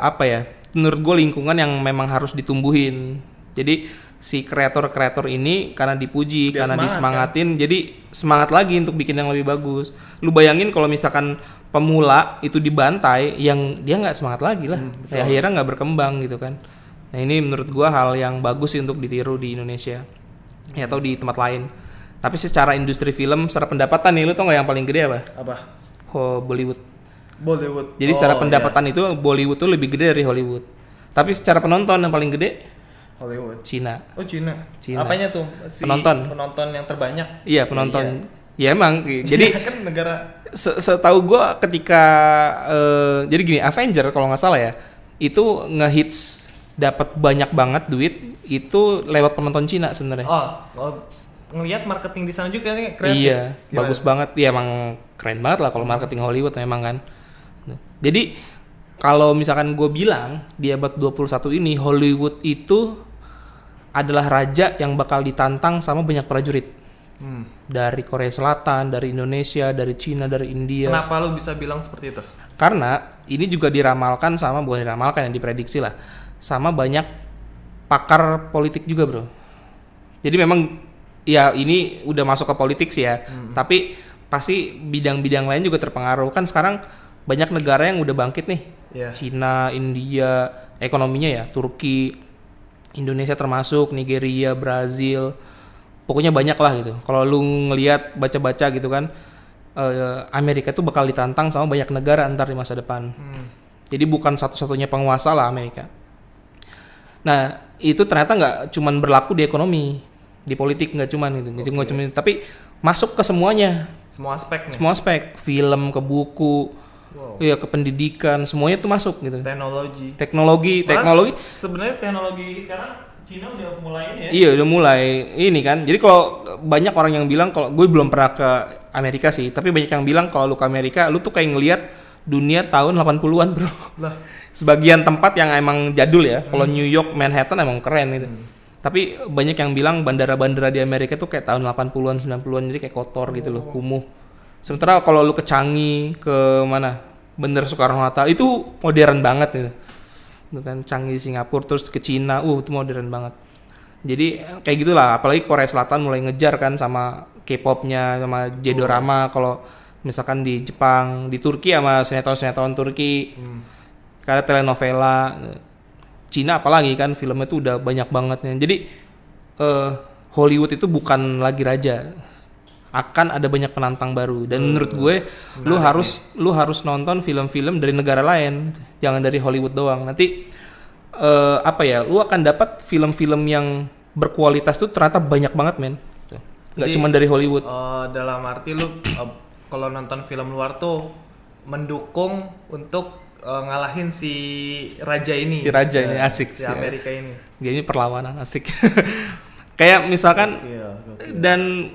apa ya? Menurut gue lingkungan yang memang harus ditumbuhin. Jadi si kreator-kreator ini karena dipuji, dia karena disemangatin, kan? Jadi semangat lagi untuk bikin yang lebih bagus. Lu bayangin kalau misalkan pemula itu dibantai, yang dia nggak semangat lagi lah, ya, akhirnya nggak berkembang gitu kan. Nah ini menurut gua hal yang bagus sih untuk ditiru di Indonesia, ya, atau di tempat lain. Tapi secara industri film, secara pendapatan nih, lu tau nggak yang paling gede apa? Apa? Oh, Bollywood. Jadi secara pendapatan itu Bollywood tuh lebih gede dari Hollywood. Tapi secara penonton yang paling gede? Hollywood. Cina. Apanya tuh? Si penonton yang terbanyak? Iya penonton. Iya. Ya emang, jadi kan negara. Setahu gue ketika jadi gini, Avenger kalau nggak salah ya, itu ngehits dapat banyak banget duit itu lewat penonton Cina sebenarnya. Oh, ngelihat marketing di sana juga nih kreatif. Iya, gimana? Bagus banget. Iya emang keren banget lah kalau marketing Hollywood memang kan. Jadi kalau misalkan gue bilang di abad 21 ini Hollywood itu adalah raja yang bakal ditantang sama banyak prajurit. Dari Korea Selatan, dari Indonesia, dari Cina, dari India. Kenapa lu bisa bilang seperti itu? Karena ini juga diramalkan sama, bukan diramalkan, yang diprediksi lah, sama banyak pakar politik juga bro. Jadi memang ya ini udah masuk ke politik sih ya, tapi pasti bidang-bidang lain juga terpengaruh. Kan sekarang banyak negara yang udah bangkit nih, Cina, India, ekonominya ya, Turki, Indonesia termasuk, Nigeria, Brazil. Pokoknya banyak lah gitu. Kalau lu ngelihat baca-baca gitu kan, Amerika tuh bakal ditantang sama banyak negara ntar di masa depan. Jadi bukan satu-satunya penguasa lah Amerika. Nah itu ternyata nggak cuman berlaku di ekonomi, di politik nggak cuman gitu. Okay. Jadi nggak cuman, tapi masuk ke semuanya. Semua aspek nih. Semua aspek, film ke buku, ya ke pendidikan, semuanya tuh masuk gitu. Teknologi. Sebenarnya teknologi sekarang Cina udah mulai ini ya? Iya udah mulai ini kan. Jadi kalau banyak orang yang bilang, kalau gue belum pernah ke Amerika sih, tapi banyak yang bilang kalau lu ke Amerika lu tuh kayak ngelihat dunia tahun 80-an bro. Lah. Sebagian tempat yang emang jadul ya. Kalau New York, Manhattan emang keren gitu. Tapi banyak yang bilang bandara-bandara di Amerika tuh kayak tahun 80-an, 90-an, jadi kayak kotor gitu loh, kumuh. Sementara kalau lu ke Changi, ke mana? Bandara Soekarno-Hatta itu modern banget gitu. Kan Changi Singapura, terus ke Cina, itu modern banget. Jadi kayak gitulah, apalagi Korea Selatan mulai ngejar kan sama K-popnya, sama J-drama. Kalau misalkan di Jepang, di Turki sama sinetron-sinetron Turki, karena telenovela. Cina apalagi kan filmnya tuh udah banyak bangetnya. Jadi Hollywood itu bukan lagi raja, akan ada banyak penantang baru. Dan menurut gue lu harus nonton film-film dari negara lain, jangan dari Hollywood doang. Nanti lu akan dapat film-film yang berkualitas tuh ternyata banyak banget men. Nggak cuma dari Hollywood. Dalam arti lu kalau nonton film luar tuh mendukung untuk ngalahin si raja ini. Si raja ini asik. Si Amerika ini. Jadi perlawanan asik. Kayak misalkan dan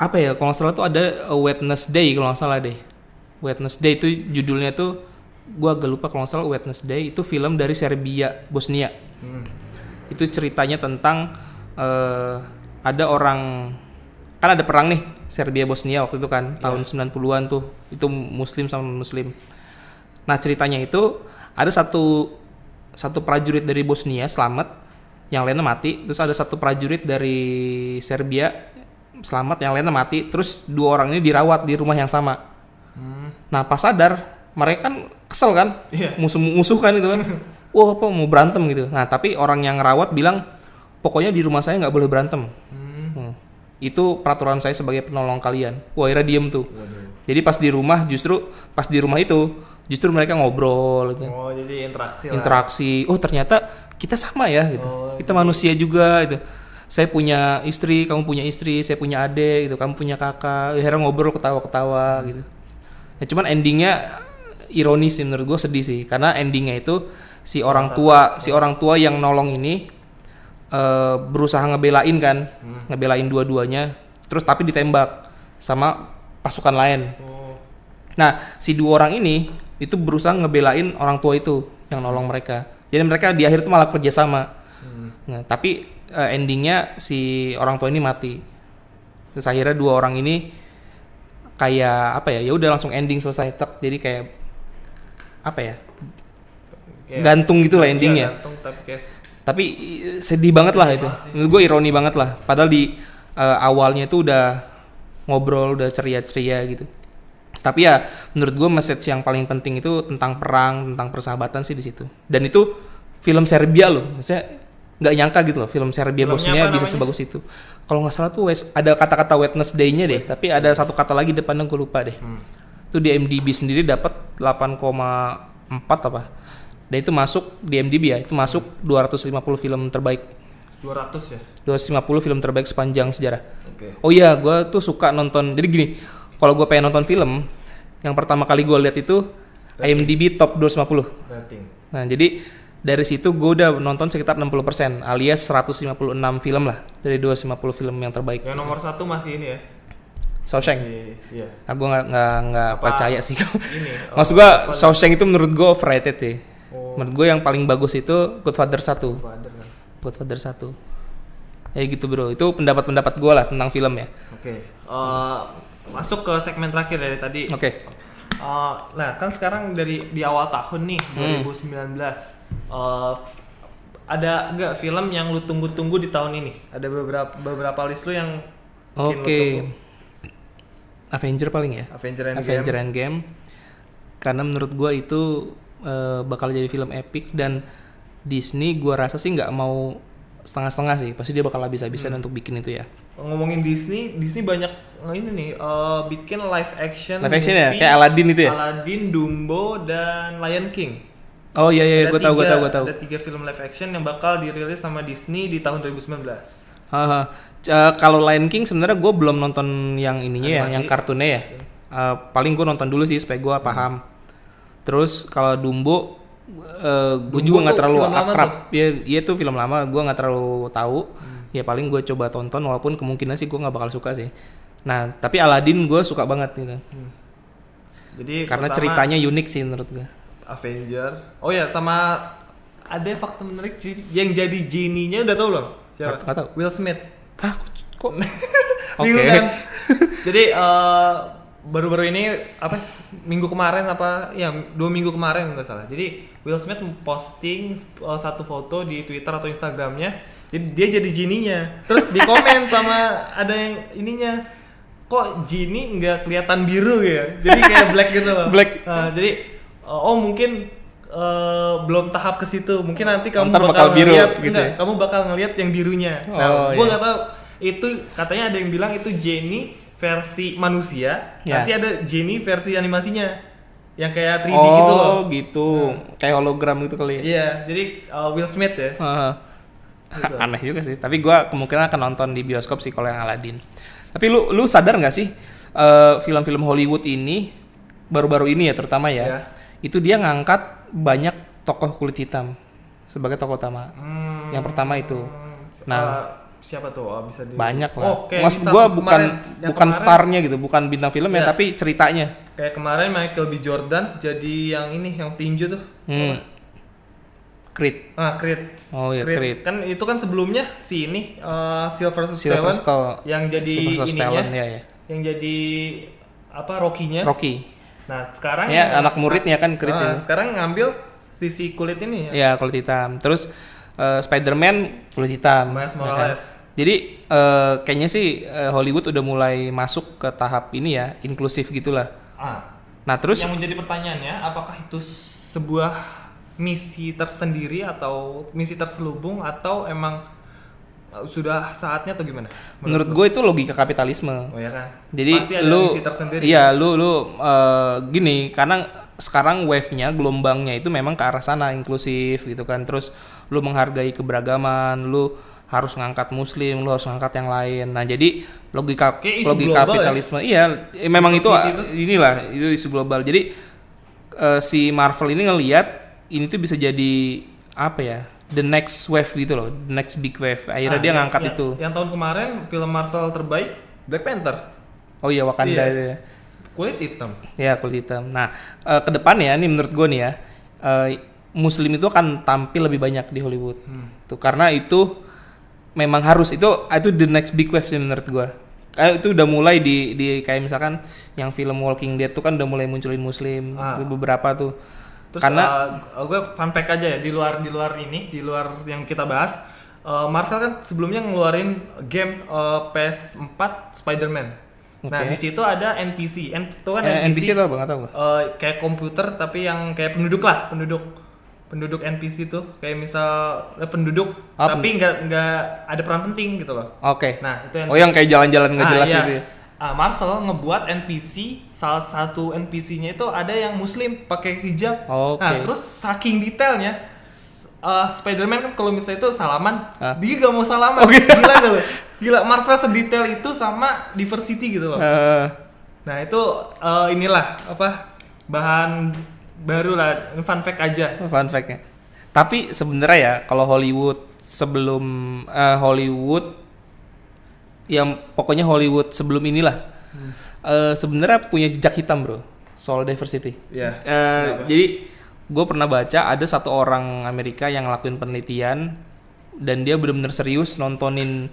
apa ya, kalau nggak salah tuh ada Wednesday kalau nggak salah deh. Wednesday itu judulnya tuh, gue agak lupa kalau nggak salah. Wednesday itu film dari Serbia, Bosnia. Itu ceritanya tentang ada orang, kan ada perang nih Serbia Bosnia waktu itu kan, tahun 90-an tuh, itu Muslim sama Muslim. Nah ceritanya itu ada satu prajurit dari Bosnia selamat, yang lainnya mati. Terus ada satu prajurit dari Serbia selamat, yang lainnya mati. Terus dua orang ini dirawat di rumah yang sama. Nah pas sadar mereka kan kesel kan, musuh kan itu kan. Wah apa mau berantem gitu. Nah tapi orang yang ngerawat bilang pokoknya di rumah saya nggak boleh berantem. Itu peraturan saya sebagai penolong kalian. Wah akhirnya diem tuh. Jadi pas di rumah itu justru mereka ngobrol gitu. Jadi interaksi. Oh ternyata kita sama ya gitu. Oh, kita manusia juga gitu. Saya punya istri, kamu punya istri, saya punya adik gitu, kamu punya kakak. Akhirnya ngobrol ketawa-ketawa gitu. Nah, cuman endingnya ironis sih menurut gue, sedih sih. Karena endingnya itu si orang tua yang nolong ini berusaha ngebelain kan, ngebelain dua-duanya. Terus tapi ditembak sama pasukan lain. Oh. Nah, si dua orang ini itu berusaha ngebelain orang tua itu yang nolong mereka. Jadi mereka di akhir itu malah kerjasama. Nah, tapi endingnya si orang tua ini mati. Terus akhirnya dua orang ini kayak apa ya? Ya udah langsung ending selesai. Jadi kayak apa ya? Kayak gantung gitulah endingnya. Gantung, tapi sedih banget lah itu. Menurut gue ironi banget lah. Padahal di awalnya itu udah ngobrol, udah ceria-ceria gitu. Tapi ya menurut gue message yang paling penting itu tentang perang, tentang persahabatan sih di situ. Dan itu film Serbia loh, maksudnya nggak nyangka gitu loh film Serbia Bosnia bisa sebagus itu. Kalau nggak salah tuh ada kata-kata Wednesday-nya deh, tapi ada satu kata lagi depannya gue lupa deh. Itu di IMDb sendiri dapat 8,4 apa? Dan itu masuk di IMDb ya, itu masuk 250 film terbaik. 200 ya? 250 film terbaik sepanjang sejarah. Okay. Oh iya, gue tuh suka nonton. Jadi gini, kalau gue pengen nonton film, yang pertama kali gue lihat itu IMDb top 250. Nah, jadi dari situ gue udah nonton sekitar 60%, alias 156 film lah dari 250 film yang terbaik. Yang nomor 1 masih ini ya? Shawshank. Iya. Nah, gue nggak percaya sih. Maksud gue Shawshank itu menurut gue overrated sih. Oh. Menurut gue yang paling bagus itu Godfather 1. Godfather 1. Ya gitu bro, itu pendapat-pendapat gue lah tentang film ya. Oke. Masuk ke segmen terakhir dari tadi. Oke. Nah kan sekarang di awal tahun nih 2019 ada nggak film yang lu tunggu-tunggu di tahun ini? Ada beberapa list lu yang mungkin lu tunggu. Avenger paling ya. Avenger Endgame. Karena menurut gua itu bakal jadi film epic, dan Disney gua rasa sih nggak mau setengah-setengah sih, pasti dia bakal habis-habisan untuk bikin itu ya. Ngomongin Disney banyak ini nih, bikin live action movie, ya, kayak Aladdin itu ya. Aladdin, Dumbo, dan Lion King. Oh iya, gue tahu. Ada 3 film live action yang bakal dirilis sama Disney di tahun 2019. Kalau Lion King sebenarnya gue belum nonton yang ininya animasi, yang kartunnya ya. Okay. Paling gue nonton dulu sih supaya gue paham. Terus kalau Dumbo, gue juga nggak terlalu akrab ya, itu film lama, gue nggak terlalu tahu. Ya paling gue coba tonton, walaupun kemungkinan sih gue nggak bakal suka sih. Nah tapi Aladdin gue suka banget gitu. Jadi karena ceritanya unik sih menurut gue. Avenger, oh ya, sama ada fakta menarik yang jadi genie-nya udah tau belum? Siapa? Tahu. Will Smith. Hah? Kok? Bingung kan? Jadi baru-baru ini dua minggu kemarin nggak salah, jadi Will Smith posting satu foto di Twitter atau Instagramnya, dia jadi genie-nya. Terus di komen sama ada yang ininya, kok genie nggak kelihatan biru ya, jadi kayak black gitu loh. Belum tahap ke situ, mungkin nanti kamu bakal biru ngeliat, gitu ya? Kamu bakal ngelihat yang birunya. Gue nggak tahu, itu katanya ada yang bilang itu genie versi manusia, nanti ada genie versi animasinya yang kayak 3D gitu loh. Oh gitu, kayak hologram gitu kali ya. Iya, jadi Will Smith ya. Gitu. Aneh juga sih, tapi gue kemungkinan akan nonton di bioskop sih kalau yang Aladdin. Tapi lu sadar nggak sih film-film Hollywood ini baru-baru ini ya terutama ya, itu dia ngangkat banyak tokoh kulit hitam sebagai tokoh utama. Yang pertama itu. Siapa tuh bisa di banyak lah. Maksud gue bukan starnya gitu, bukan bintang filmnya, tapi ceritanya. Kayak kemarin Michael B. Jordan jadi yang ini, yang tinju tuh. Creed. Creed. Oh iya, Creed. Kan itu kan sebelumnya si ini Sylvester Stallone yang jadi ininya, yang jadi apa, Rocky-nya. Rocky. Nah sekarang ya anak muridnya kan Creed. Sekarang ngambil sisi kulit ini ya. Iya, kulit hitam. Terus Spider-Man kulit hitam, kan? Jadi kayaknya sih Hollywood udah mulai masuk ke tahap ini ya, inklusif gitulah. Nah terus yang menjadi pertanyaannya, apakah itu sebuah misi tersendiri atau misi terselubung, atau emang sudah saatnya atau gimana? Menurut gue itu logika kapitalisme. Oh ya kan. Jadi pasti ada misi tersendiri. Iya, lu gini, karena sekarang wave-nya, gelombangnya itu memang ke arah sana, inklusif gitu kan. Terus lu menghargai keberagaman, lu harus ngangkat muslim, lu harus ngangkat yang lain. Nah, jadi logika kapitalisme ya? Iya, memang itu inilah itu isu global. Jadi si Marvel ini ngelihat ini tuh bisa jadi apa ya? The next wave gitu loh, the next big wave. Akhirnya dia ngangkat itu. Yang tahun kemarin film Marvel terbaik Black Panther. Oh iya, Wakanda itu ya. Kulit hitam. Ya, kulit hitam. Nah, ke depannya nih menurut gue nih ya, muslim itu akan tampil lebih banyak di Hollywood. Tuh karena itu memang harus itu the next big wave sih menurut gua. Kayak itu udah mulai di kayak misalkan yang film Walking Dead tuh kan udah mulai munculin muslim itu beberapa tuh. Terus karena gua fun fact aja ya, di luar yang kita bahas, Marvel kan sebelumnya ngeluarin game PS4 Spider-Man. Okay. Nah, di situ ada NPC. Itu kan NPC itu apa enggak tahu gua. Kayak komputer tapi yang kayak penduduk NPC tuh kayak misal penduduk tapi nggak ada peran penting gitu loh. Oke. Okay. Nah itu NPC. Oh yang kayak jalan-jalan nggak jelas itu ya. Marvel ngebuat NPC, salah satu NPC-nya itu ada yang muslim pakai hijab. Okay. Nah terus saking detailnya Spider-Man kan kalau misalnya itu salaman, dia nggak mau salaman. Okay. Gila nggak loh? Gila, Marvel sedetail itu sama diversity gitu loh. Nah itu inilah apa bahan barulah fun fact aja. Fun fact-nya. Tapi sebenarnya ya kalau Hollywood sebelum Hollywood sebelum inilah sebenarnya punya jejak hitam bro soal diversity. Yeah. Jadi gue pernah baca ada satu orang Amerika yang ngelakuin penelitian dan dia benar-benar serius nontonin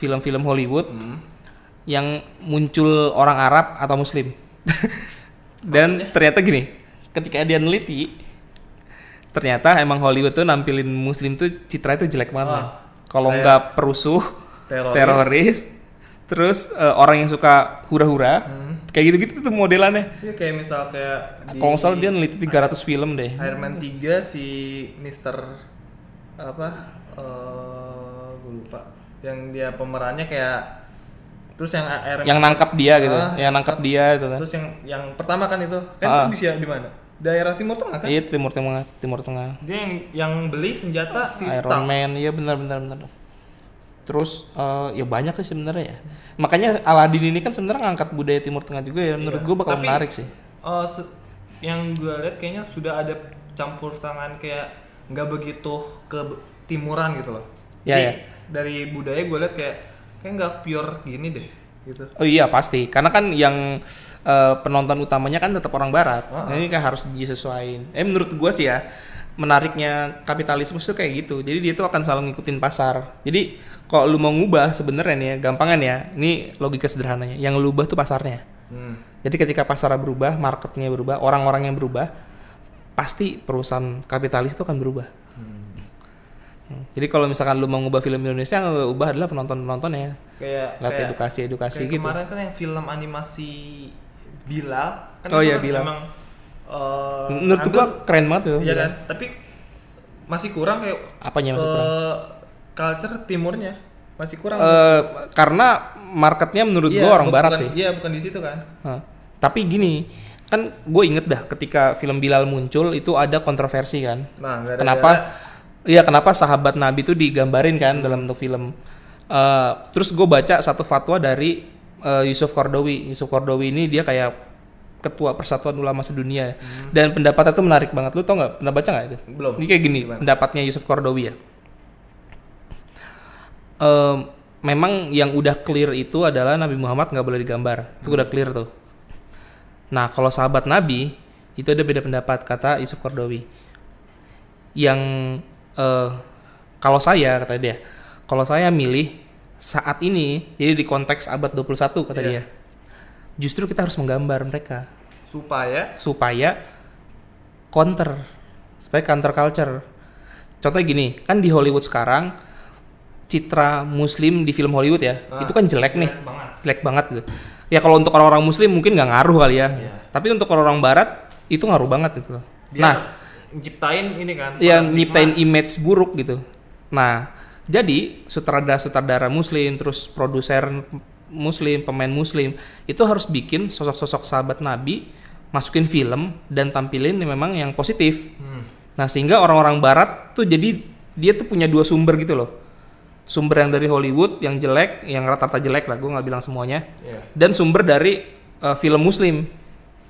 film-film Hollywood yang muncul orang Arab atau Muslim. Dan ternyata gini. Ketika dia neliti, ternyata emang Hollywood tuh nampilin muslim tuh citra itu jelek banget. Kalau nggak perusuh, teroris, terus orang yang suka hura-hura, kayak gitu-gitu tuh modelannya. Iya kayak misal kayak kalau nggak salah dia neliti 300 film deh. Iron Man 3 si Mister apa? Gue lupa. Yang dia pemerannya kayak terus yang Iron Man yang nangkap dia gitu, itu kan. Terus yang pertama kan itu kan itu di mana? Daerah Timur Tengah kan? Iya, Timur Tengah. Dia yang beli senjata si Iron Man, iya benar. Terus ya banyak sih sebenarnya ya. Makanya Aladdin ini kan sebenarnya ngangkat budaya Timur Tengah juga ya. Menurut gue bakal menarik sih. Yang gue lihat kayaknya sudah ada campur tangan kayak nggak begitu ke timuran gitu loh. Ya, jadi, dari budaya gue lihat kayak nggak pure gini deh. Gitu. Oh iya pasti, karena kan yang penonton utamanya kan tetap orang barat. Ini kan harus disesuaikan. Menurut gue sih ya, menariknya kapitalisme itu kayak gitu. Jadi dia tuh akan selalu ngikutin pasar. Jadi kalau lu mau ngubah sebenarnya nih ya, gampangan ya. Ini logika sederhananya. Yang lu ubah tuh pasarnya. Jadi ketika pasar berubah, marketnya berubah, orang-orang yang berubah, pasti perusahaan kapitalis itu akan berubah. Jadi kalau misalkan lu mau ngubah film Indonesia, yang lu ubah adalah penonton-penontonnya. Kayak edukasi-edukasi gitu. Kemarin kan yang film animasi Bilal kan. Oh iya Bilal. Memang menurut gua keren banget itu. Iya kan? Tapi masih kurang kayak apanya masih kurang? Culture timurnya masih kurang. Karena marketnya menurut gua orang barat sih. Iya, bukan di situ kan. Tapi gini, kan gua inget dah ketika film Bilal muncul itu ada kontroversi kan. Nah, kenapa sahabat Nabi itu digambarin kan dalam bentuk film. Terus gue baca satu fatwa dari Yusuf Qordowi. Yusuf Qordowi ini dia kayak ketua persatuan ulama sedunia. Dan pendapatnya tuh menarik banget. Lu tau gak? Pernah baca gak itu? Belum. Ini kayak gini. Gimana? Pendapatnya Yusuf Qordowi ya. Memang yang udah clear itu adalah Nabi Muhammad gak boleh digambar. Itu udah clear tuh. Nah kalau sahabat Nabi itu ada beda pendapat kata Yusuf Qordowi. Yang kalau saya kata dia, kalau saya milih saat ini, jadi di konteks abad 21 kata dia, justru kita harus menggambar mereka supaya counter culture. Contohnya gini, kan di Hollywood sekarang citra muslim di film Hollywood ya, itu kan jelek banget gitu. Ya kalau untuk orang-orang muslim mungkin nggak ngaruh kali ya, tapi untuk orang-orang barat itu ngaruh banget itu. Nah nyiptain ini kan yang nyiptain image buruk gitu. Nah jadi sutradara muslim, terus produser muslim, pemain muslim itu harus bikin sosok-sosok sahabat Nabi, masukin film dan tampilin memang yang positif. Nah sehingga orang-orang barat tuh jadi dia tuh punya dua sumber gitu loh. Sumber yang dari Hollywood yang jelek, yang rata-rata jelek lah, gue gak bilang semuanya. Yeah. Dan sumber dari film muslim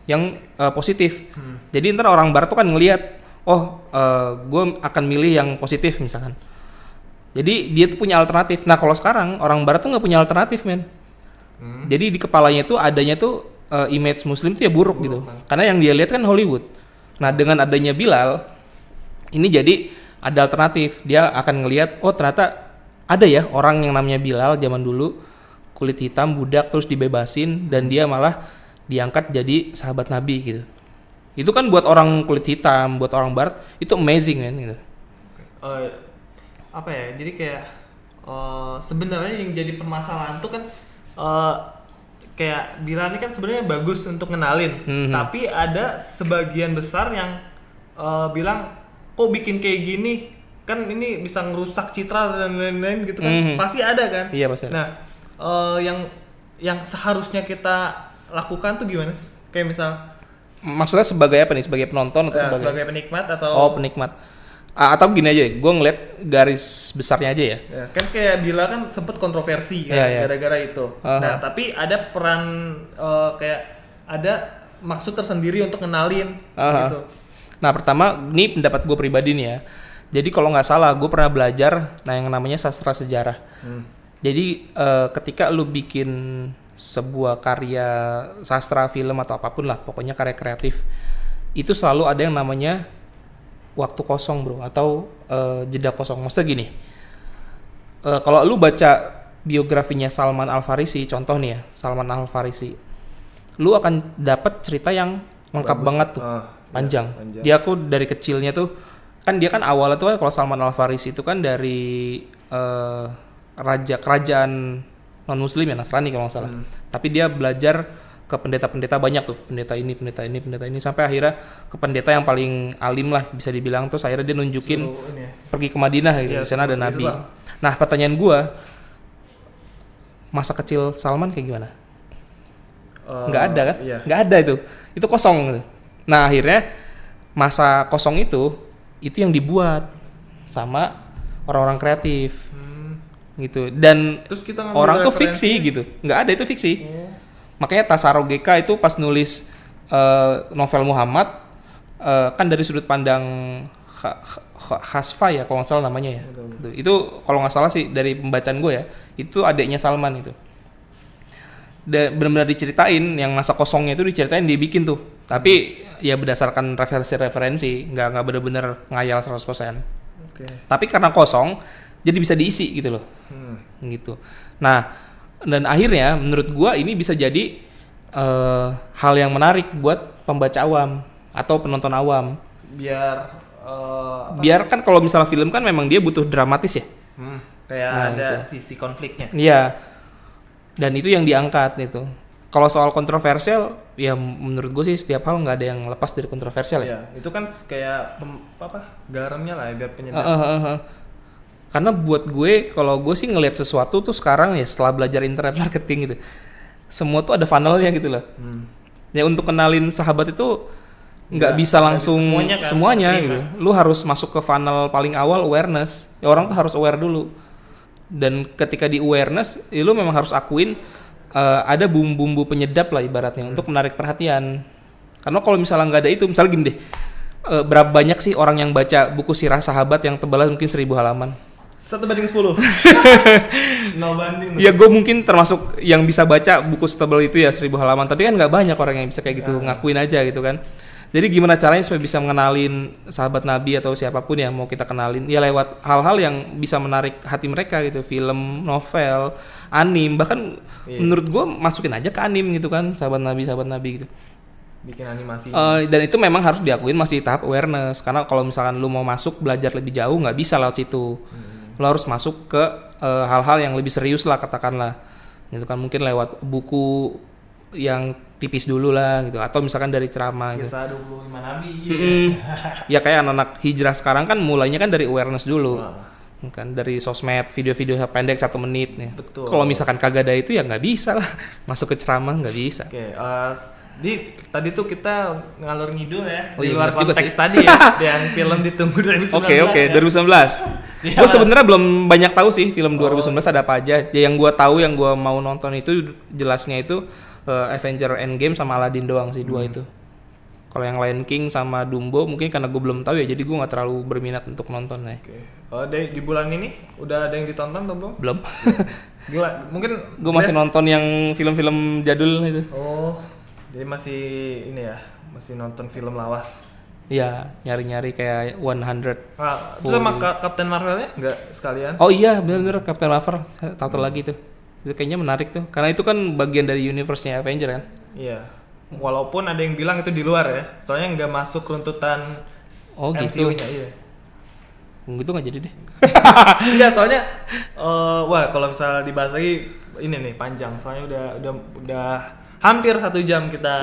yang positif. Jadi ntar orang barat tuh kan ngelihat, oh gue akan milih yang positif misalkan. Jadi dia tuh punya alternatif. Nah kalau sekarang orang barat tuh gak punya alternatif, men. Jadi di kepalanya tuh adanya tuh image muslim tuh ya buruk gitu. Man. Karena yang dia lihat kan Hollywood. Nah dengan adanya Bilal ini jadi ada alternatif. Dia akan ngelihat, oh ternyata ada ya orang yang namanya Bilal zaman dulu, kulit hitam, budak, terus dibebasin dan dia malah diangkat jadi sahabat Nabi gitu. Itu kan buat orang kulit hitam, buat orang barat itu amazing kan gitu. Apa ya? Jadi kayak sebenarnya yang jadi permasalahan tuh kan kayak Bilal ini kan sebenarnya bagus untuk ngenalin, tapi ada sebagian besar yang bilang kok bikin kayak gini, kan ini bisa ngerusak citra dan lain-lain gitu kan, pasti ada kan? Iya pasti. Nah, yang seharusnya kita lakukan tuh gimana sih? Kayak misal, maksudnya sebagai apa nih? Sebagai penonton atau sebagai penikmat atau? Oh penikmat. Atau gini aja, gue ngeliat garis besarnya aja ya. Ya kan kayak Bila kan sempet kontroversi kan, ya, gara-gara itu. Nah tapi ada peran kayak ada maksud tersendiri untuk kenalin gitu. Nah pertama, ini pendapat gue pribadi nih ya. Jadi kalau nggak salah, gue pernah belajar nah yang namanya sastra sejarah. Jadi ketika lu bikin sebuah karya sastra, film atau apapun lah, pokoknya karya kreatif, itu selalu ada yang namanya waktu kosong bro, atau jeda kosong. Maksudnya gini, kalau lu baca biografinya Salman Al-Farisi, contoh nih ya, Salman Al-Farisi, lu akan dapat cerita yang lengkap banget tuh, panjang. Dia tuh dari kecilnya tuh, kan dia kan awalnya tuh kalau Salman Al-Farisi itu kan dari kerajaan non muslim ya, Nasrani kalau nggak salah, tapi dia belajar ke pendeta-pendeta banyak tuh, pendeta ini sampai akhirnya ke pendeta yang paling alim lah bisa dibilang. Terus akhirnya dia nunjukin pergi ke Madinah gitu, di sana ada Nabi. Nah pertanyaan gue, masa kecil Salman kayak gimana? Nggak ada kan? Nggak ada itu kosong gitu. Nah akhirnya masa kosong itu yang dibuat sama orang-orang kreatif gitu. Dan terus kita orang tuh fiksi gitu, nggak ada, itu fiksi. Makanya Tasaro GK itu pas nulis novel Muhammad kan dari sudut pandang Hasfa ya kalau nggak salah namanya ya. Itu kalau nggak salah sih dari pembacaan gue ya, itu adiknya Salman itu. Benar-benar diceritain, yang masa kosongnya itu diceritain, dibikin tuh. Tapi ya berdasarkan referensi-referensi, nggak benar-benar ngayal 100%. Tapi karena kosong jadi bisa diisi gitu loh. Gitu. Nah, dan akhirnya menurut gue ini bisa jadi hal yang menarik buat pembaca awam atau penonton awam. Biar kan kalau misalnya film kan memang dia butuh dramatis ya. Kayak nah, ada itu sisi konfliknya. Iya. Dan itu yang diangkat itu. Kalau soal kontroversial, ya menurut gue sih setiap hal nggak ada yang lepas dari kontroversial ya. Itu kan kayak garamnya lah biar penyedap. Karena buat gue, kalau gue sih ngelihat sesuatu tuh sekarang ya setelah belajar internet marketing gitu, semua tuh ada funnelnya gitu loh. Ya untuk kenalin sahabat itu nggak bisa langsung semuanya gitu. Lu harus masuk ke funnel paling awal, awareness. Ya orang tuh harus aware dulu. Dan ketika di awareness, ya lu memang harus akuin ada bumbu-bumbu penyedap lah ibaratnya untuk menarik perhatian. Karena kalau misalnya nggak ada itu, misalnya gini deh, berapa banyak sih orang yang baca buku sirah sahabat yang tebalnya mungkin 1000 halaman? 1/10 Ya gue mungkin termasuk yang bisa baca buku setebal itu ya 1000 halaman. Tapi kan gak banyak orang yang bisa kayak gitu, ngakuin aja gitu kan. Jadi gimana caranya supaya bisa mengenalin sahabat Nabi atau siapapun yang mau kita kenalin? Ya lewat hal-hal yang bisa menarik hati mereka gitu. Film, novel, anim. Bahkan menurut gue masukin aja ke anim gitu kan, sahabat Nabi gitu. Bikin animasi. Dan itu memang harus diakuin masih tahap awareness. Karena kalau misalkan lu mau masuk belajar lebih jauh gak bisa lewat situ. Lo harus masuk ke hal-hal yang lebih serius lah katakanlah, gitu kan, mungkin lewat buku yang tipis dulu lah gitu, atau misalkan dari ceramah gitu. Kisah 25 Nabi. Ya kayak anak-anak hijrah sekarang kan mulainya kan dari awareness dulu. kan dari sosmed, video-video pendek 1 menit nih. Betul. Kalau misalkan kagak ada itu ya nggak bisa lah masuk ke ceramah, nggak bisa. Oke, di tadi tuh kita ngalur ngidul ya, oh, di luar konteks tadi ya, yang film ditunggu 2019. Oke, ya. 2019. Gue sebenarnya belum banyak tahu sih film 2019 ada apa aja. Yang gue tahu, yang gue mau nonton itu jelasnya itu Avenger Endgame sama Aladdin doang sih, dua itu. Kalau yang Lion King sama Dumbo mungkin karena gue belum tahu ya, jadi gue nggak terlalu berminat untuk nonton ya. Oke. Oh, di bulan ini udah ada yang ditonton atau belum? Belum. Gila, mungkin gue masih nonton yang film-film jadul itu. Oh, jadi masih ini ya, masih nonton film lawas. Iya, nyari-nyari kayak 100. Ah, itu sama Captain Marvel-nya nggak sekalian? Oh iya, benar-benar Captain Marvel. Saya tonton lagi tuh. Itu kayaknya menarik tuh, karena itu kan bagian dari universe-nya Avenger kan? Iya. Walaupun ada yang bilang itu di luar ya, soalnya nggak masuk runtutan MCU-nya. Iya. Gitu nggak jadi deh. Iya, soalnya wah kalau misalnya dibahas lagi ini nih panjang, soalnya udah hampir 1 jam kita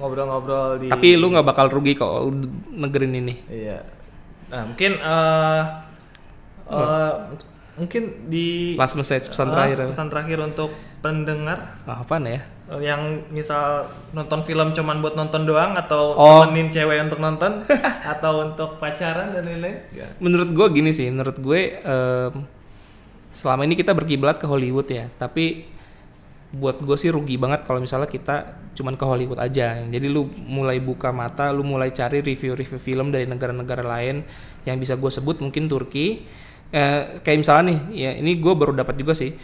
ngobrol-ngobrol di. Tapi lu nggak bakal rugi kalau negerin ini. Iya. Nah mungkin di last message, pesan terakhir untuk pendengar apaan ya? Yang misal nonton film cuman buat nonton doang atau temenin cewek untuk nonton atau untuk pacaran dan lain-lain. Menurut gue gini sih, selama ini kita berkiblat ke Hollywood ya, tapi buat gue sih rugi banget kalau misalnya kita cuman ke Hollywood aja. Jadi lu mulai buka mata, lu mulai cari review-review film dari negara-negara lain. Yang bisa gue sebut mungkin Turki, kayak misalnya nih ya, ini gue baru dapat juga sih.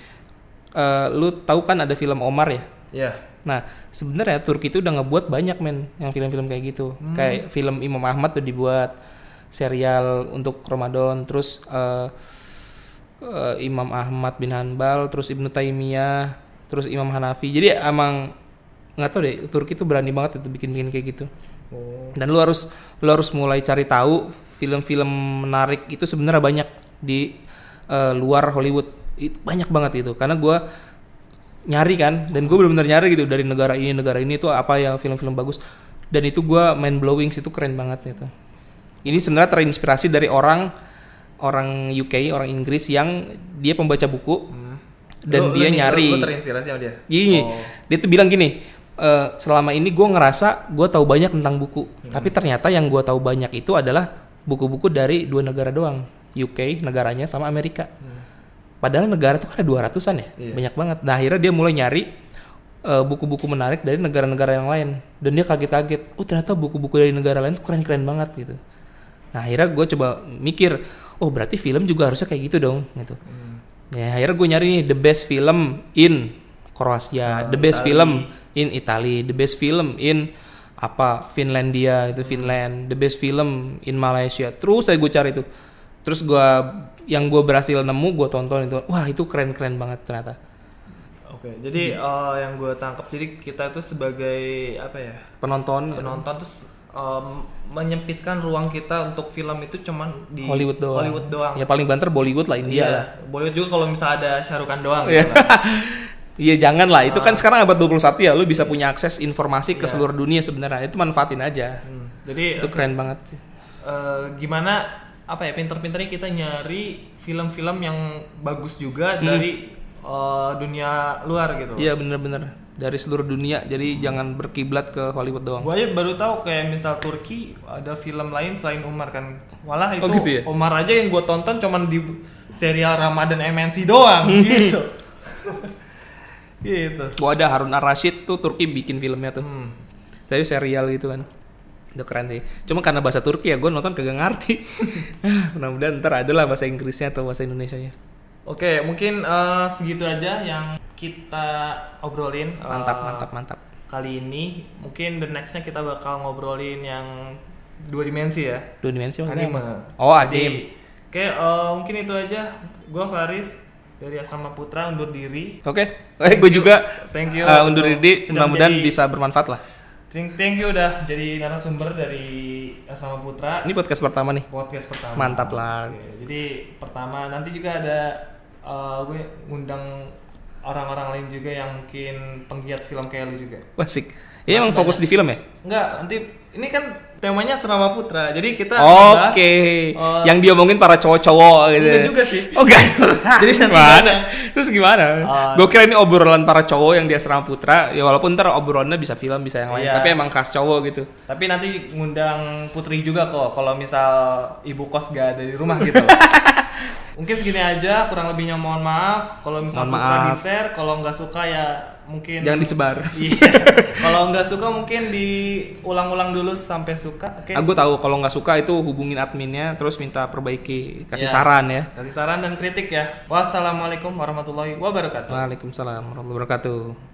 Lu tahu kan ada film Omar ya? Yeah. Nah sebenarnya Turki itu udah ngebuat banyak yang film-film kayak gitu, kayak film Imam Ahmad tuh dibuat serial untuk Ramadan, terus Imam Ahmad bin Hanbal, terus Ibnu Taimiyah, terus Imam Hanafi. Jadi emang nggak tau deh, Turki tuh berani banget itu bikin kayak gitu. Dan lu harus mulai cari tahu film-film menarik itu sebenarnya banyak di luar Hollywood, banyak banget itu. Karena gue nyari kan, dan gue benar-benar nyari gitu dari negara ini itu apa ya film-film bagus, dan itu gue mind blowing sih, itu keren banget itu. Ini sebenarnya terinspirasi dari orang UK, orang Inggris yang dia pembaca buku dan dia nyari. Gue terinspirasi sama dia. Iya, dia tuh bilang gini, selama ini gue ngerasa gue tahu banyak tentang buku, tapi ternyata yang gue tahu banyak itu adalah buku-buku dari 2 negara doang, UK negaranya sama Amerika. Padahal negara tuh kan ada 200-an ya, banyak banget. Nah akhirnya dia mulai nyari buku-buku menarik dari negara-negara yang lain. Dan dia kaget-kaget, ternyata buku-buku dari negara lain tuh keren-keren banget gitu. Nah akhirnya gue coba mikir, berarti film juga harusnya kayak gitu dong gitu. Ya akhirnya gue nyari nih, the best film in Kroasia, the best film in Italy, the best film in Finlandia gitu, Finland, the best film in Malaysia. Terus saya gue cari itu. Terus yang gue berhasil nemu, gue tonton itu. Wah itu keren-keren banget ternyata. Oke, jadi yang gue tangkap, jadi kita itu sebagai penonton terus menyempitkan ruang kita untuk film itu cuman di Hollywood doang. Ya paling banter Bollywood lah, India lah. Bollywood juga kalau misalnya ada Shahrukan doang. Iya. Iya jangan lah, itu kan sekarang abad 21 ya, lu bisa punya akses informasi ke seluruh dunia sebenarnya, itu manfaatin aja. Jadi itu keren banget. Gimana? Pinter-pinternya kita nyari film-film yang bagus juga dari dunia luar gitu. Iya bener-bener, dari seluruh dunia, jadi jangan berkiblat ke Hollywood doang. Gue aja baru tahu kayak misal Turki ada film lain selain Umar kan, walah itu gitu ya? Umar aja yang gue tonton cuman di serial Ramadan MNC doang gitu. Gitu. Gue ada Harun Ar-Rashid tuh, Turki bikin filmnya tuh, tapi serial gitu kan. Udah keren sih, cuma karena bahasa Turki ya gue nonton kagak ngerti. Mudah-mudahan ntar ada lah bahasa Inggrisnya atau bahasa Indonesianya. Oke, mungkin segitu aja yang kita obrolin. Mantap kali ini. Mungkin the nextnya kita bakal ngobrolin yang 2 dimensi ya. 2 dimensi maksudnya anime. Adim. Oke, mungkin itu aja. Gue Faris dari Asrama Putra undur diri. Oke, gue juga undur diri. Mudah-mudahan bisa bermanfaat lah. Thank you udah jadi narasumber dari Asrama Putra. Ini podcast pertama nih. Podcast pertama. Mantap lah. Oke, jadi pertama nanti juga ada gue ngundang orang-orang lain juga yang mungkin penggiat film kayak lu juga. Wasik. Iya, emang fokus di film ya? Enggak, nanti ini kan temanya Asrama Putra. Jadi kita bahas yang diomongin para cowok-cowok gitu. Enggak juga sih. Oh, enggak. Jadi gimana? Terus gimana? Gue kira ini obrolan para cowok yang di Asrama Putra. Ya walaupun ntar obrolannya bisa film, bisa yang lain, tapi emang khas cowok gitu. Tapi nanti ngundang Putri juga kok kalau misal ibu kos gak ada di rumah gitu. Mungkin segini aja, kurang lebihnya mohon maaf. Kalau misal suka di-share, kalau nggak suka ya mungkin jangan disebar. Iya. Kalau nggak suka mungkin diulang-ulang dulu sampai suka. Oke. Okay. Aku tahu kalau nggak suka itu hubungin adminnya terus minta perbaiki, kasih saran ya. Kasih saran dan kritik ya. Wassalamualaikum warahmatullahi wabarakatuh. Waalaikumsalam warahmatullahi wabarakatuh.